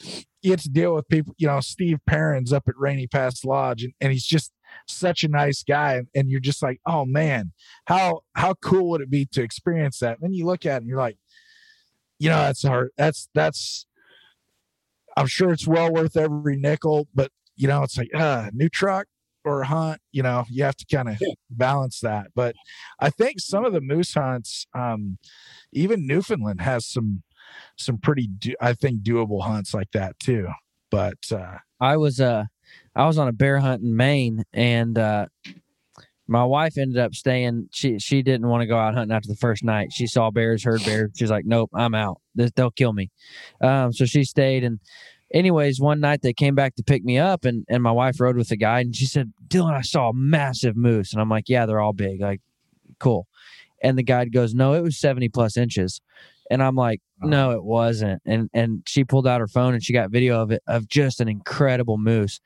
you get to deal with people. You know, Steve Perrin's up at Rainy Pass Lodge, and, and he's just such a nice guy. And you're just like, oh, man, how how cool would it be to experience that? And then you look at it and you're like, you know, that's hard. That's, that's, I'm sure it's well worth every nickel, but, you know, it's like, uh, new truck or hunt, you know, you have to kind of balance that. But I think some of the moose hunts, um, even Newfoundland has some, some pretty, do, I think doable hunts like that too. But, uh, I was, uh, I was on a bear hunt in Maine, and, uh, my wife ended up staying. She, she didn't want to go out hunting after the first night. She saw bears, heard bears. She's like, nope, I'm out. This, they'll kill me. Um, so she stayed, and anyways, one night they came back to pick me up, and, and my wife rode with the guide, and she said, Dylan, I saw a massive moose. And I'm like, yeah, they're all big. Like, cool. And the guide goes, no, it was seventy plus inches. And I'm like, no, it wasn't. And and she pulled out her phone, and she got video of it, of just an incredible moose.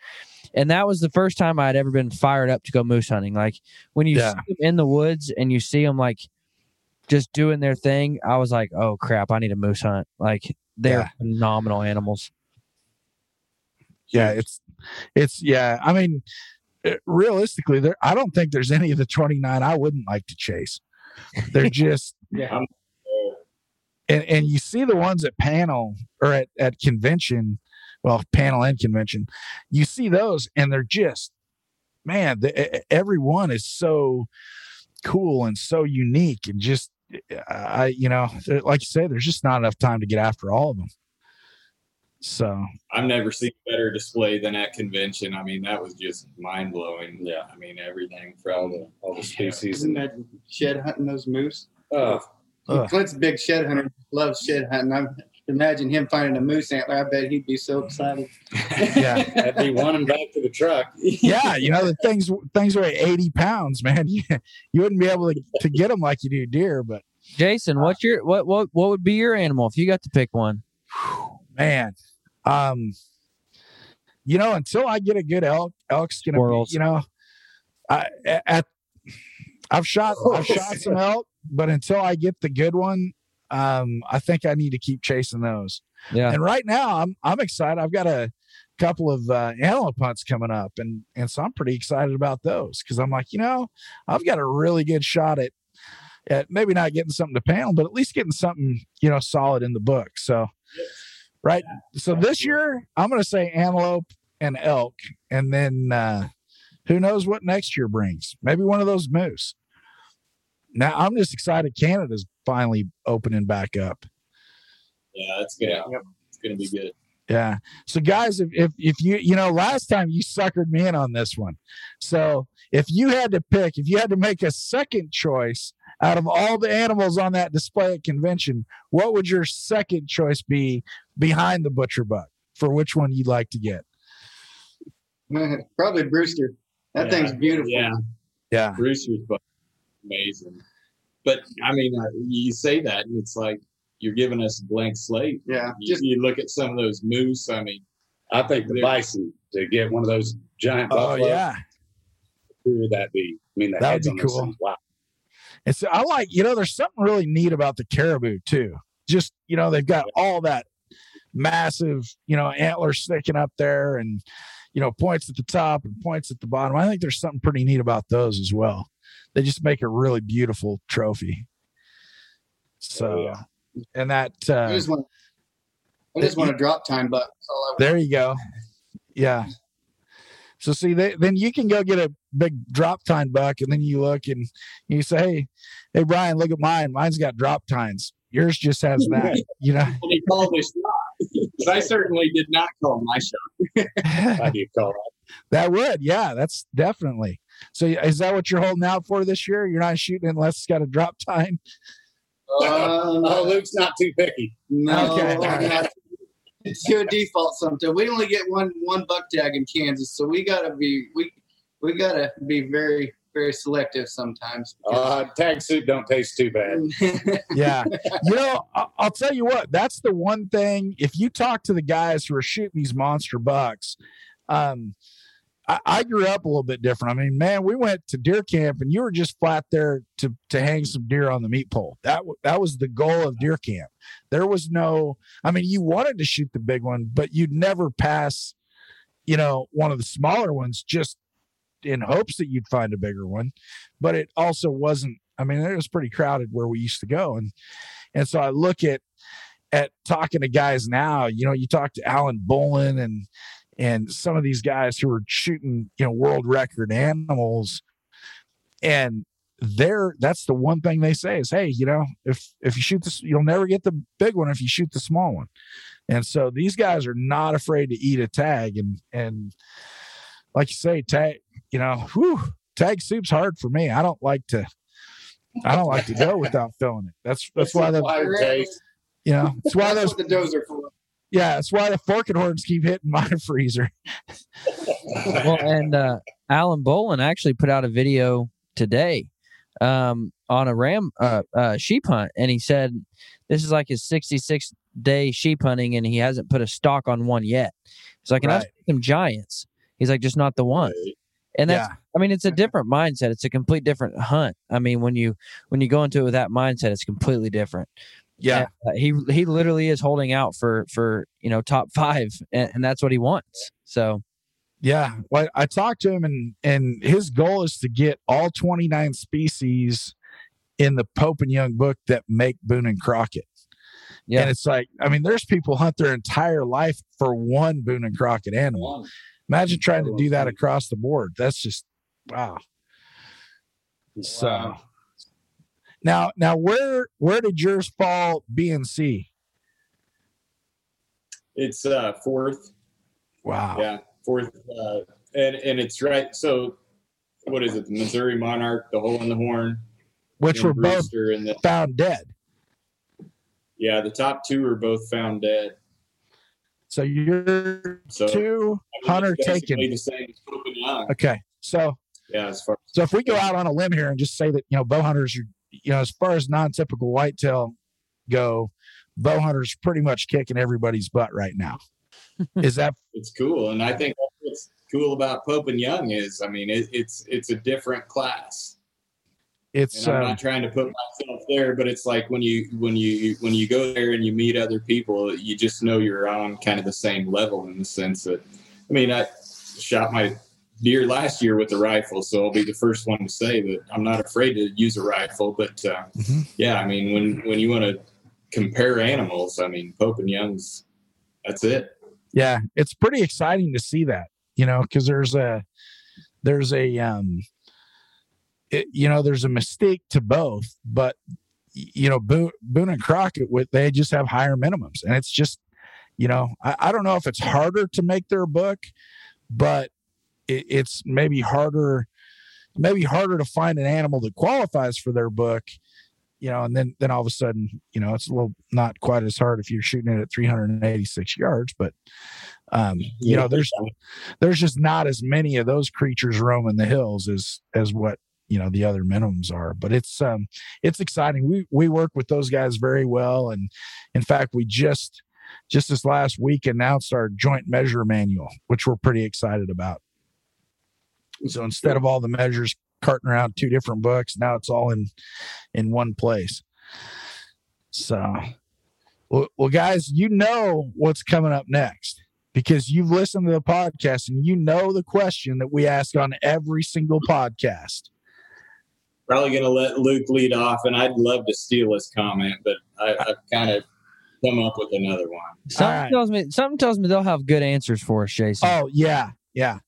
And that was the first time I had ever been fired up to go moose hunting. Like, when you yeah. see them in the woods and you see them like just doing their thing, I was like, oh crap, I need a moose hunt. Like, they're yeah. phenomenal animals. Yeah, it's, it's, yeah. I mean, it, realistically, there, I don't think there's any of the twenty-nine I wouldn't like to chase. They're just, yeah. And and you see the ones at panel or at, at convention, well, panel and convention, you see those, and they're just, man, the, every one is so cool and so unique, and just, I, you know, like you say, there's just not enough time to get after all of them. So I've never seen a better display than at convention. I mean, that was just mind blowing. Yeah. I mean, everything for all the, all the species. Isn't that shed hunting those moose? Oh, uh, Clint's a big shed hunter, loves shed hunting. I imagine him finding a moose antler. I bet he'd be so excited. Yeah. That'd be wanting back to the truck. Yeah. You know, the things, things weigh eighty pounds, man. You, you wouldn't be able to, to get them like you do deer, but Jason, what's your, what, what, what would be your animal if you got to pick one? Man, um, you know, until I get a good elk, elk's gonna Squirrels. Be, you know, I at I've shot I've shot some elk, but until I get the good one, um, I think I need to keep chasing those. Yeah. And right now, I'm I'm excited. I've got a couple of uh, antelope hunts coming up, and and so I'm pretty excited about those because I'm like, you know, I've got a really good shot at at maybe not getting something to panel, but at least getting something, you know, solid in the book. So. Yeah. Right. So this year, I'm going to say antelope and elk. And then uh, who knows what next year brings? Maybe one of those moose. Now, I'm just excited Canada's finally opening back up. Yeah, that's good. Yeah. It's going to be good. Yeah. So, guys, if, if if you, you know, last time you suckered me in on this one. So if you had to pick, if you had to make a second choice out of all the animals on that display at convention, what would your second choice be behind the butcher buck for which one you'd like to get? Probably Brewster. That yeah. thing's beautiful. Yeah. Yeah. Brewster's buck. Amazing. But I mean, you say that and it's like, you're giving us a blank slate. Yeah. You, just, you look at some of those moose. I mean, I think the bison to get one of those giant. Oh yeah. Who would that be? I mean, that, that would be cool. Wow. And so I like, you know, there's something really neat about the caribou too. Just, you know, they've got all that massive, you know, antler sticking up there and, you know, points at the top and points at the bottom. I think there's something pretty neat about those as well. They just make a really beautiful trophy. So, oh, yeah. and that uh, I just want, I just want to drop time buck. There you go. Yeah. So see, they, then you can go get a big drop time buck, and then you look and you say, "Hey, hey, Brian, look at mine. Mine's got drop tines. Yours just has that." You know. And he called his shot. But I certainly did not call my shot. How do you call that? That would, yeah, that's definitely. So is that what you're holding out for this year? You're not shooting unless it's got a drop time. Uh, no, Luke's not too picky. No, okay. Not. It's your default sometimes. We only get one one buck tag in Kansas, so we gotta be we we gotta be very very selective sometimes. Uh, tag soup don't taste too bad. Yeah, you know, I'll tell you what. That's the one thing. If you talk to the guys who are shooting these monster bucks, um, I, I grew up a little bit different. I mean, man, we went to deer camp, and you were just flat there to to hang some deer on the meat pole. That w- that was the goal of deer camp. There was no, I mean, you wanted to shoot the big one, but you'd never pass, you know, one of the smaller ones just in hopes that you'd find a bigger one. But it also wasn't, I mean, it was pretty crowded where we used to go. And, and so I look at, at talking to guys now, you know, you talk to Alan Bullen and, and some of these guys who are shooting, you know, world record animals, and they're, that's the one thing they say is, hey, you know, if, if you shoot this, you'll never get the big one if you shoot the small one. And so these guys are not afraid to eat a tag. And, and like you say, tag, you know, whew, tag soup's hard for me. I don't like to, I don't like to go without filling it. That's, that's why the, you know, it's why those, the dozer for. Yeah, that's why the fork and horns keep hitting my freezer. Well, and uh, Alan Bolin actually put out a video today um, on a ram uh, uh, sheep hunt, and he said this is like his sixty-sixth day sheep hunting, and he hasn't put a stock on one yet. He's like, and right. I've seen some giants. He's like, just not the one. And that's, yeah. I mean, it's a different mindset. It's a complete different hunt. I mean, when you when you go into it with that mindset, it's completely different. Yeah, and, uh, he he literally is holding out for for you know top five, and, and that's what he wants. So, yeah, well, I talked to him, and and his goal is to get all twenty-nine species in the Pope and Young book that make Boone and Crockett. Yeah, and it's like, I mean, there's people hunt their entire life for one Boone and Crockett animal. Wow. Imagine trying to do that across the board. That's just wow. wow. So. Now, now, where where did yours fall? B and C. It's uh, fourth. Wow. Yeah, fourth, uh, and and it's right. So, what is it? The Missouri Monarch, the Hole in the Horn, which were both the, found dead. Yeah, the top two were both found dead. So your so, two I mean, hunter taken. The same okay, so yeah, as far as so if we go out on a limb here and just say that you know bow hunters are. You know, as far as non-typical whitetail go, bow hunters pretty much kicking everybody's butt right now. Is that? It's cool, and I think that's what's cool about Pope and Young is, I mean, it, it's it's a different class. It's. And I'm uh, not trying to put myself there, but it's like when you when you when you go there and you meet other people, you just know you're on kind of the same level in the sense that, I mean, I shot my. deer last year with the rifle, so I'll be the first one to say that I'm not afraid to use a rifle. But uh, mm-hmm. yeah, I mean, when when you want to compare animals, I mean, Pope and Young's, that's it. Yeah, it's pretty exciting to see that, you know, because there's a there's a um, it, you know, there's a mystique to both, but you know, Boone, Boone and Crockett, with they just have higher minimums, and it's just, you know, I, I don't know if it's harder to make their book, but it's maybe harder, maybe harder to find an animal that qualifies for their book, you know, and then, then all of a sudden, you know, it's a little, not quite as hard if you're shooting it at three hundred eighty-six yards, but um, you know, there's, there's just not as many of those creatures roaming the hills as, as what, you know, the other minimums are, but it's, um, it's exciting. We, we work with those guys very well. And in fact, we just, just this last week announced our joint measure manual, which we're pretty excited about. So instead of all the measures carting around two different books, now it's all in, in one place. So, well, well, guys, you know what's coming up next because you've listened to the podcast and you know the question that we ask on every single podcast. probably going to let Luke lead off, and I'd love to steal his comment, but I, I've kind of come up with another one. Something right. tells me something tells me they'll have good answers for us, Jason. Oh, yeah, yeah.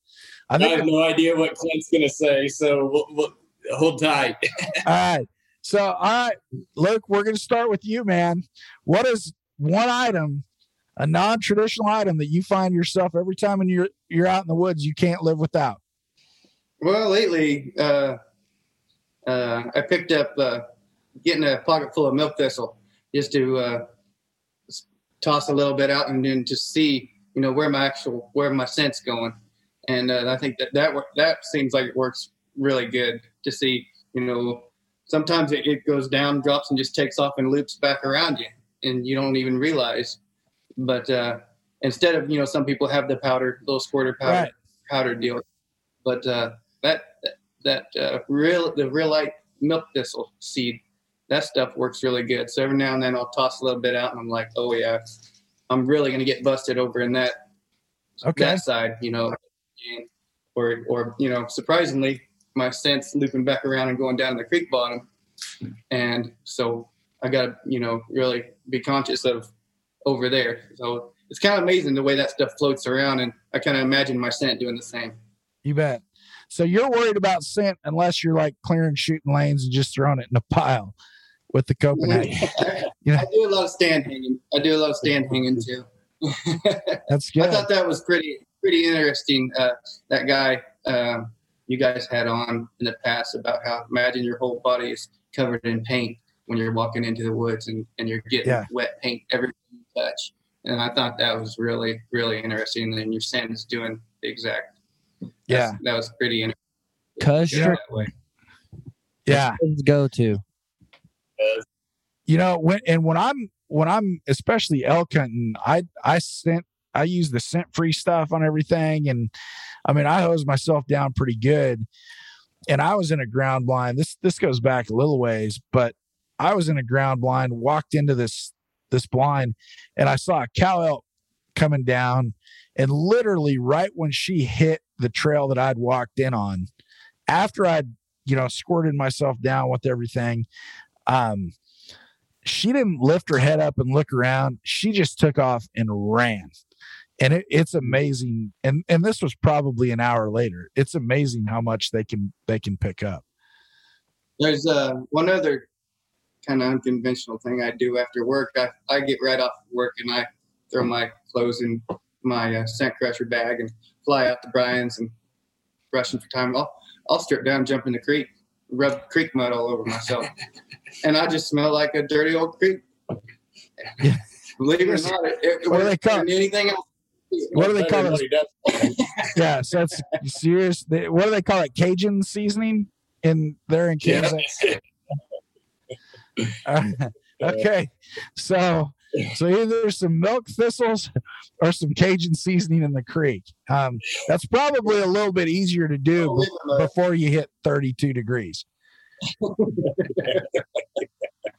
I, I have no idea what Clint's going to say, so we'll, we'll, hold tight. All right. So, all right, Luke, we're going to start with you, man. What is one item, a non-traditional item that you find yourself every time when you're, you're out in the woods you can't live without? Well, lately, uh, uh, I picked up uh, getting a pocket full of milk thistle just to uh, toss a little bit out and then to see, you know, where my actual, where my scent's going. And uh, I think that, that that seems like it works really good to see, you know, sometimes it, it goes down, drops, and just takes off and loops back around you, and you don't even realize. But uh, instead of, you know, some people have the powder, little squirter powder, right. powder deal. But uh, that that uh, real the real light milk thistle seed, that stuff works really good. So every now and then I'll toss a little bit out, and I'm like, oh yeah, I'm really gonna get busted over in that okay. that side, you know, or or you know, surprisingly, my scent's looping back around and going down to the creek bottom, and so I gotta, you know, really be conscious of over there. So it's kind of amazing the way that stuff floats around, and I kind of imagine my scent doing the same. You bet. So you're worried about scent unless you're like clearing shooting lanes and just throwing it in a pile with the Copenhagen. You know? I do a lot of stand hanging. I do a lot of stand hanging too. That's good. I thought that was pretty pretty interesting. Uh, that guy uh, you guys had on in the past about how imagine your whole body is covered in paint when you're walking into the woods and, and you're getting yeah. wet paint every you touch. And I thought that was really, really interesting. And your scent is doing the exact. Yeah, That's, that was pretty interesting. Cuz yeah. yeah. go to. You know, when and when I'm when I'm especially elk hunting, I I scent I use the scent free stuff on everything, and I mean I hose myself down pretty good. And I was in a ground blind. This this goes back a little ways, but I was in a ground blind, walked into this this blind, and I saw a cow elk coming down, and literally right when she hit the trail that I'd walked in on, after I'd, you know, squirted myself down with everything, um, she didn't lift her head up and look around. She just took off and ran. And it, it's amazing. And and this was probably an hour later. It's amazing how much they can they can pick up. There's uh, one other kind of unconventional thing I do after work. I, I get right off work and I throw my clothes in my uh, scent crusher bag and fly out to Brian's and rushing for time. I'll, I'll strip down, jump in the creek, rub creek mud all over myself. And I just smell like a dirty old creek. Yeah. Believe it or not, it, it what do they call anything else. What do they call it? Yeah, so that's serious. They, what do they call it? Cajun seasoning in there in Kansas. Yeah. uh, okay. So So either some milk thistles or some Cajun seasoning in the creek. Um, that's probably a little bit easier to do b- before you hit thirty-two degrees.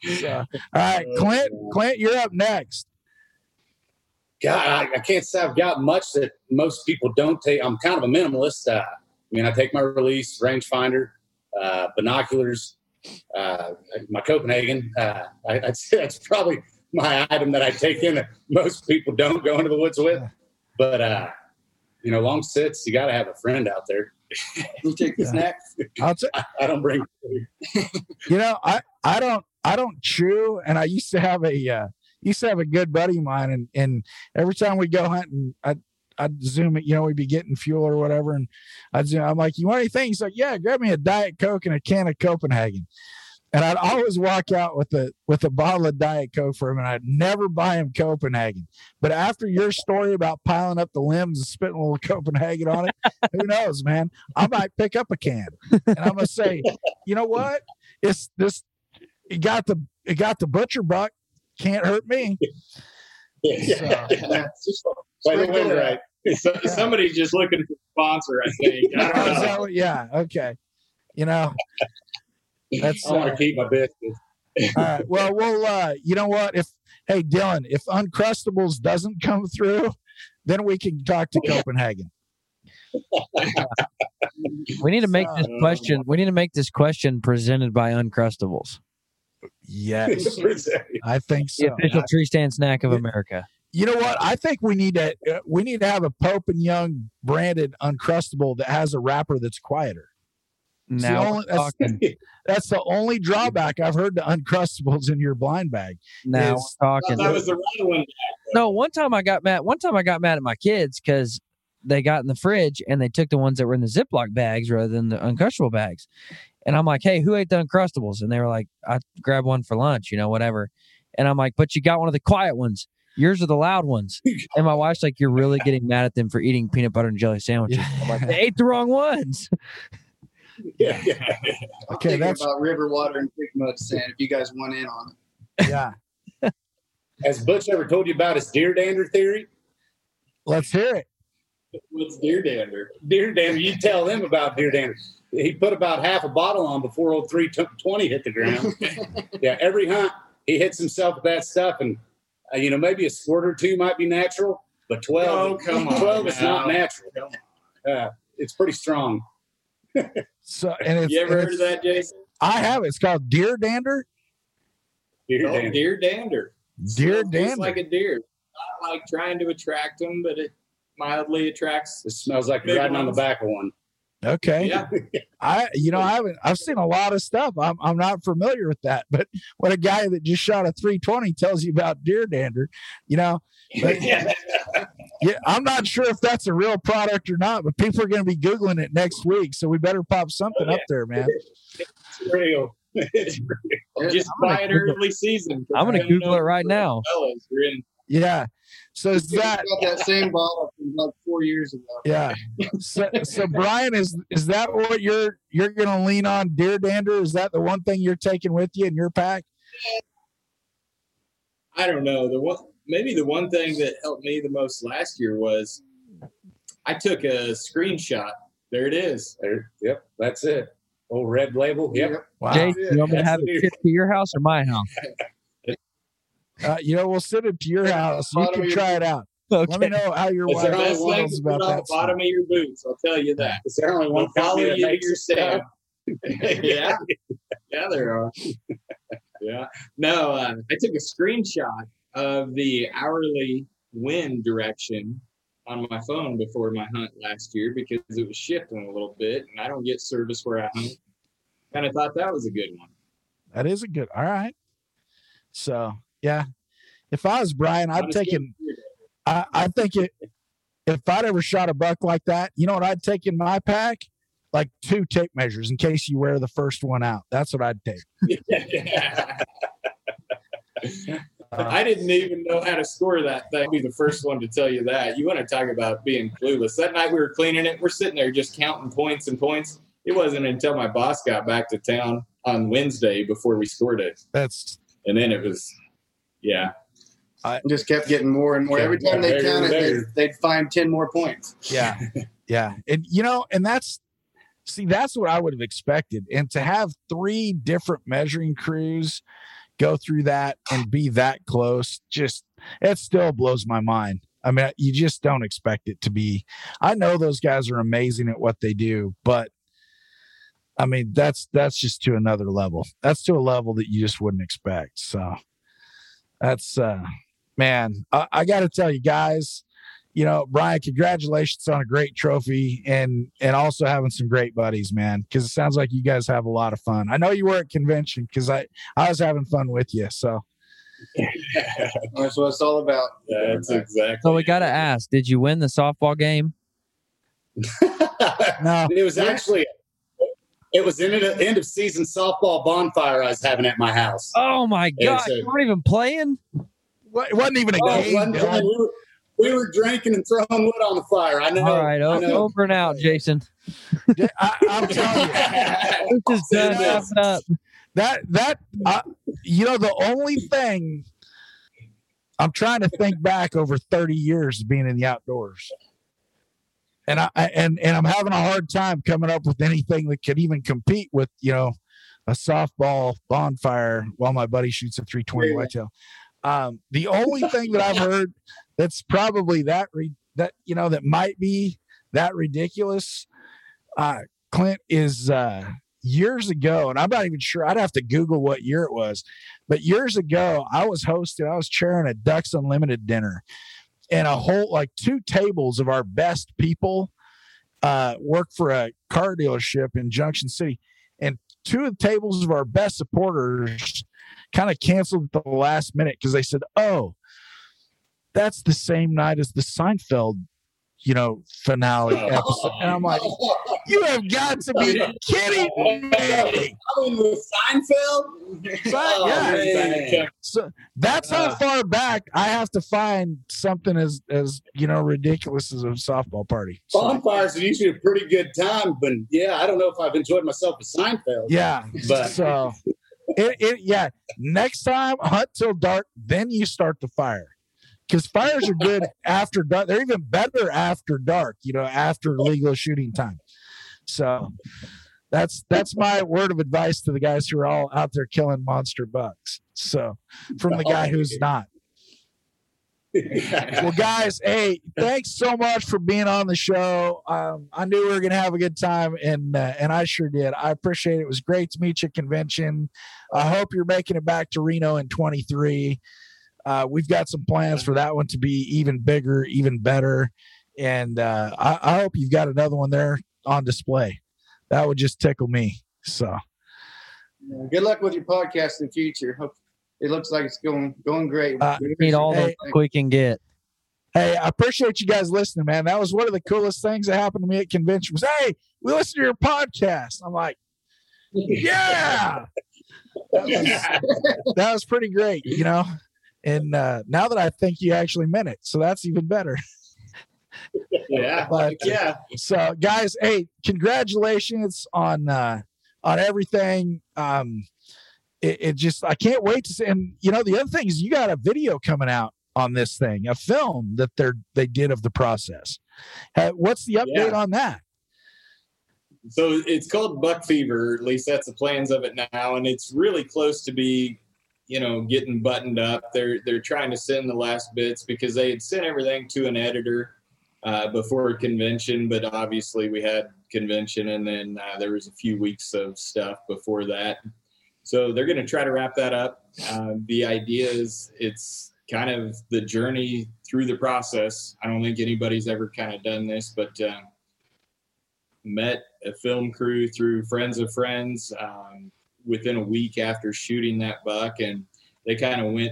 So, all right, Clint, Clint, you're up next. God, I, I can't say I've got much that most people don't take. I'm kind of a minimalist. Uh, I mean, I take my release, rangefinder, uh, binoculars, uh, my Copenhagen. Uh, I, I'd say that's probably my item that I take in that most people don't go into the woods with. But, uh, you know, long sits, you got to have a friend out there. You take the yeah. snacks. I'll t- I, I don't bring food. You know, I, I don't I don't chew. And I used to have a uh, used to have a good buddy of mine. And, and every time we go hunting, I, I'd zoom it. You know, we'd be getting fuel or whatever. And I'd zoom, I'm like, you want anything? He's like, yeah, grab me a Diet Coke and a can of Copenhagen. And I'd always walk out with a with a bottle of Diet Coke for him, and I'd never buy him Copenhagen. But after your story about piling up the limbs and spitting a little Copenhagen on it, who knows, man? I might pick up a can, and I'm gonna say, you know what? It's this. It got the it got the butcher buck. Can't hurt me. Yeah. So, yeah. Just, wait, right. So, yeah. Somebody's just looking for a sponsor, I think. I don't know. So, yeah. Okay. You know. That's, I want to uh, keep my biscuits. All right. Well, we'll, uh, you know what? If, hey, Dylan, if Uncrustables doesn't come through, then we can talk to Copenhagen. Uh, We need to make this question. We need to make this question presented by Uncrustables. Yes, I think so. The official tree stand snack of America. You know what? I think we need to we need to have a Pope and Young branded Uncrustable that has a wrapper that's quieter. Now the only, that's, the, that's the only drawback I've heard to Uncrustables in your blind bag. Now is, talking. That was the right one. No, one time I got mad. One time I got mad at my kids because they got in the fridge and they took the ones that were in the Ziploc bags rather than the Uncrustable bags. And I'm like, hey, who ate the Uncrustables? And they were like, I grabbed one for lunch, you know, whatever. And I'm like, but you got one of the quiet ones. Yours are the loud ones. And my wife's like, you're really getting mad at them for eating peanut butter and jelly sandwiches. Yeah. I'm like, they ate the wrong ones. Yeah. yeah. I'm okay, thinking that's about river water and creek mud sand. If you guys want in on it, yeah. Has Butch ever told you about his deer dander theory? Let's hear it. What's deer dander? Deer dander. You tell them about deer dander. He put about half a bottle on before old three twenty hit the ground. Yeah, every hunt he hits himself with that stuff, and uh, you know maybe a squirt or two might be natural, but twelve, oh, come on, twelve now. Is not natural. Uh, it's pretty strong. So, and it's, you ever and heard it's, of that, Jason? I have. It's called deer dander. Deer oh, dander. Deer dander. Deer dander. It's like a deer. I like trying to attract them, but it mildly attracts. It smells like you're riding ones. On the back of one. Okay. Yeah. I, you know, I haven't, I've seen a lot of stuff. I'm, I'm not familiar with that, but when a guy that just shot a three twenty tells you about deer dander, you know, but, yeah, I'm not sure if that's a real product or not, but people are going to be Googling it next week. So we better pop something oh, yeah. up there, man. It's real. It's real. Just I'm buy it Google. Early season. I'm going to Google it right now. Yeah. So is that that same bottle from like four years ago? Yeah. So, so Brian, is is that what you're you're going to lean on? Deer dander? Is that the one thing you're taking with you in your pack? I don't know. The one maybe the one thing that helped me the most last year was I took a screenshot. There it is. There. Yep. That's it. Old red label. Yep. yep. Wow. Jake, you want me to have it shipped to your house or my house? Uh, you know, we'll send it to your house. You can try it out. Okay. Let me know how your wife feels about that. The bottom of your boots, I'll tell you that. Is there only one follow you to your stand? Yeah, yeah, there are. Yeah, no, uh, I took a screenshot of the hourly wind direction on my phone before my hunt last year because it was shifting a little bit, and I don't get service where I hunt. And I thought that was a good one. That is a good. All right, so. Yeah. If I was Brian, I'd take him. I, I think it, if I'd ever shot a buck like that, you know what I'd take in my pack? Like two tape measures in case you wear the first one out. That's what I'd take. Yeah. uh, I didn't even know how to score that thing. I'd be the first one to tell you that. You want to talk about being clueless. That night we were cleaning it. We're sitting there just counting points and points. It wasn't until my boss got back to town on Wednesday before we scored it. That's And then it was... Yeah. I just kept getting more and more. Every time they counted, they'd, they'd find ten more points. Yeah. Yeah. And, you know, and that's, see, that's what I would have expected. And to have three different measuring crews go through that and be that close, just, it still blows my mind. I mean, you just don't expect it to be. I know those guys are amazing at what they do, but I mean, that's, that's just to another level. That's to a level that you just wouldn't expect. So. That's, uh, man, I, I got to tell you guys, you know, Brian, congratulations on a great trophy and, and also having some great buddies, man, because it sounds like you guys have a lot of fun. I know you were at convention because I, I was having fun with you. So that's what it's all about. That's exactly. So we got to ask, did you win the softball game? No, it was actually It was an end of season softball bonfire I was having at my house. Oh my God. So, you weren't even playing? What, it wasn't even a oh, game. We were, we were drinking and throwing wood on the fire. I know. All right. I know. Over and out, Jason. I, I'm telling you. This is done up. That, that, I, you know, the only thing I'm trying to think back over thirty years of being in the outdoors. And I and, and I'm having a hard time coming up with anything that could even compete with, you know, a softball bonfire while my buddy shoots a three twenty whitetail. Um, the only thing that I've heard that's probably that re- that you know that might be that ridiculous uh, Clint is uh, years ago, and I'm not even sure, I'd have to Google what year it was, but years ago I was hosting, I was chairing a Ducks Unlimited dinner, and a whole, like two tables of our best people uh, work for a car dealership in Junction City. And two of the tables of our best supporters kind of canceled at the last minute because they said, oh, that's the same night as the Seinfeld, you know, finale episode. And I'm like, you have got to be kidding me. With Seinfeld? But, oh, yeah. So that's how far back I have to find something as, as you know, ridiculous as a softball party. So, bonfires are usually a pretty good time, but yeah, I don't know if I've enjoyed myself with Seinfeld. Yeah, but so it, it yeah. Next time, hunt till dark, then you start the fire. Because fires are good after dark. They're even better after dark, you know, after legal shooting time. So that's that's my word of advice to the guys who are all out there killing monster bucks. So from the guy who's not. Well, guys, hey, thanks so much for being on the show. Um, I knew we were going to have a good time, and uh, and I sure did. I appreciate it. It was great to meet you at convention. I hope you're making it back to Reno in twenty-three. Uh, we've got some plans for that one to be even bigger, even better. And uh, I, I hope you've got another one there on display. That would just tickle me. So yeah, good luck with your podcast in the future. Hope it looks like it's going going great. Uh, we need all hey, the we can get. Hey, I appreciate you guys listening, man. That was one of the coolest things that happened to me at convention was, hey, we listened to your podcast. I'm like, yeah, that was, that was pretty great, you know? And uh, now that I think you actually meant it, so that's even better. Yeah, but, yeah. So, guys, hey, congratulations on uh, on everything. Um, it, it just I can't wait to see. And you know, the other thing is you got a video coming out on this thing, a film that they're they did of the process. Hey, what's the update yeah. on that? So it's called Buck Fever. At least that's the plans of it now, and it's really close to be. You know, getting buttoned up. They're they're trying to send the last bits because they had sent everything to an editor uh, before convention, but obviously we had convention and then uh, there was a few weeks of stuff before that. So they're going to try to wrap that up. Uh, the idea is it's kind of the journey through the process. I don't think anybody's ever kind of done this, but uh, met a film crew through friends of friends. Um, within a week after shooting that buck, and they kind of went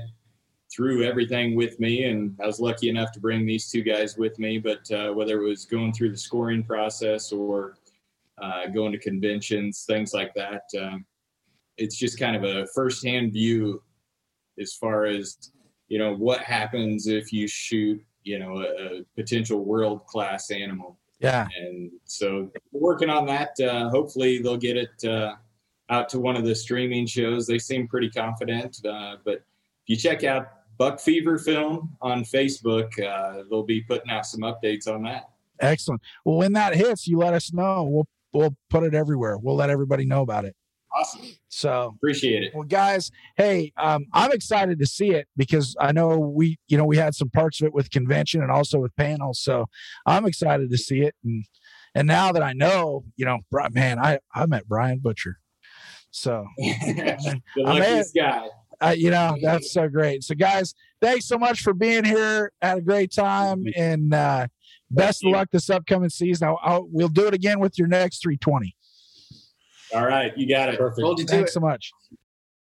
through everything with me, and I was lucky enough to bring these two guys with me, but uh, whether it was going through the scoring process or uh, going to conventions, things like that, um, it's just kind of a firsthand view as far as, you know, what happens if you shoot, you know, a, a potential world-class animal. Yeah. And so working on that, uh, hopefully they'll get it uh, out to one of the streaming shows. They seem pretty confident, uh, but if you check out Buck Fever Film on Facebook, uh, they'll be putting out some updates on that. Excellent. Well, when that hits, you let us know. We'll, we'll put it everywhere. We'll let everybody know about it. Awesome. So appreciate it. Well, guys, hey, um, I'm excited to see it because I know we, you know, we had some parts of it with convention and also with panels. So I'm excited to see it. And, and now that I know, you know, man, I, I met Brian Butcher. So, the luckiest guy. Uh, you know, that's so great. So, guys, thanks so much for being here. Had a great time, and uh, best of luck this upcoming season. I'll, I'll, we'll do it again with your next three twenty. All right, you got it. Perfect. Thanks so much.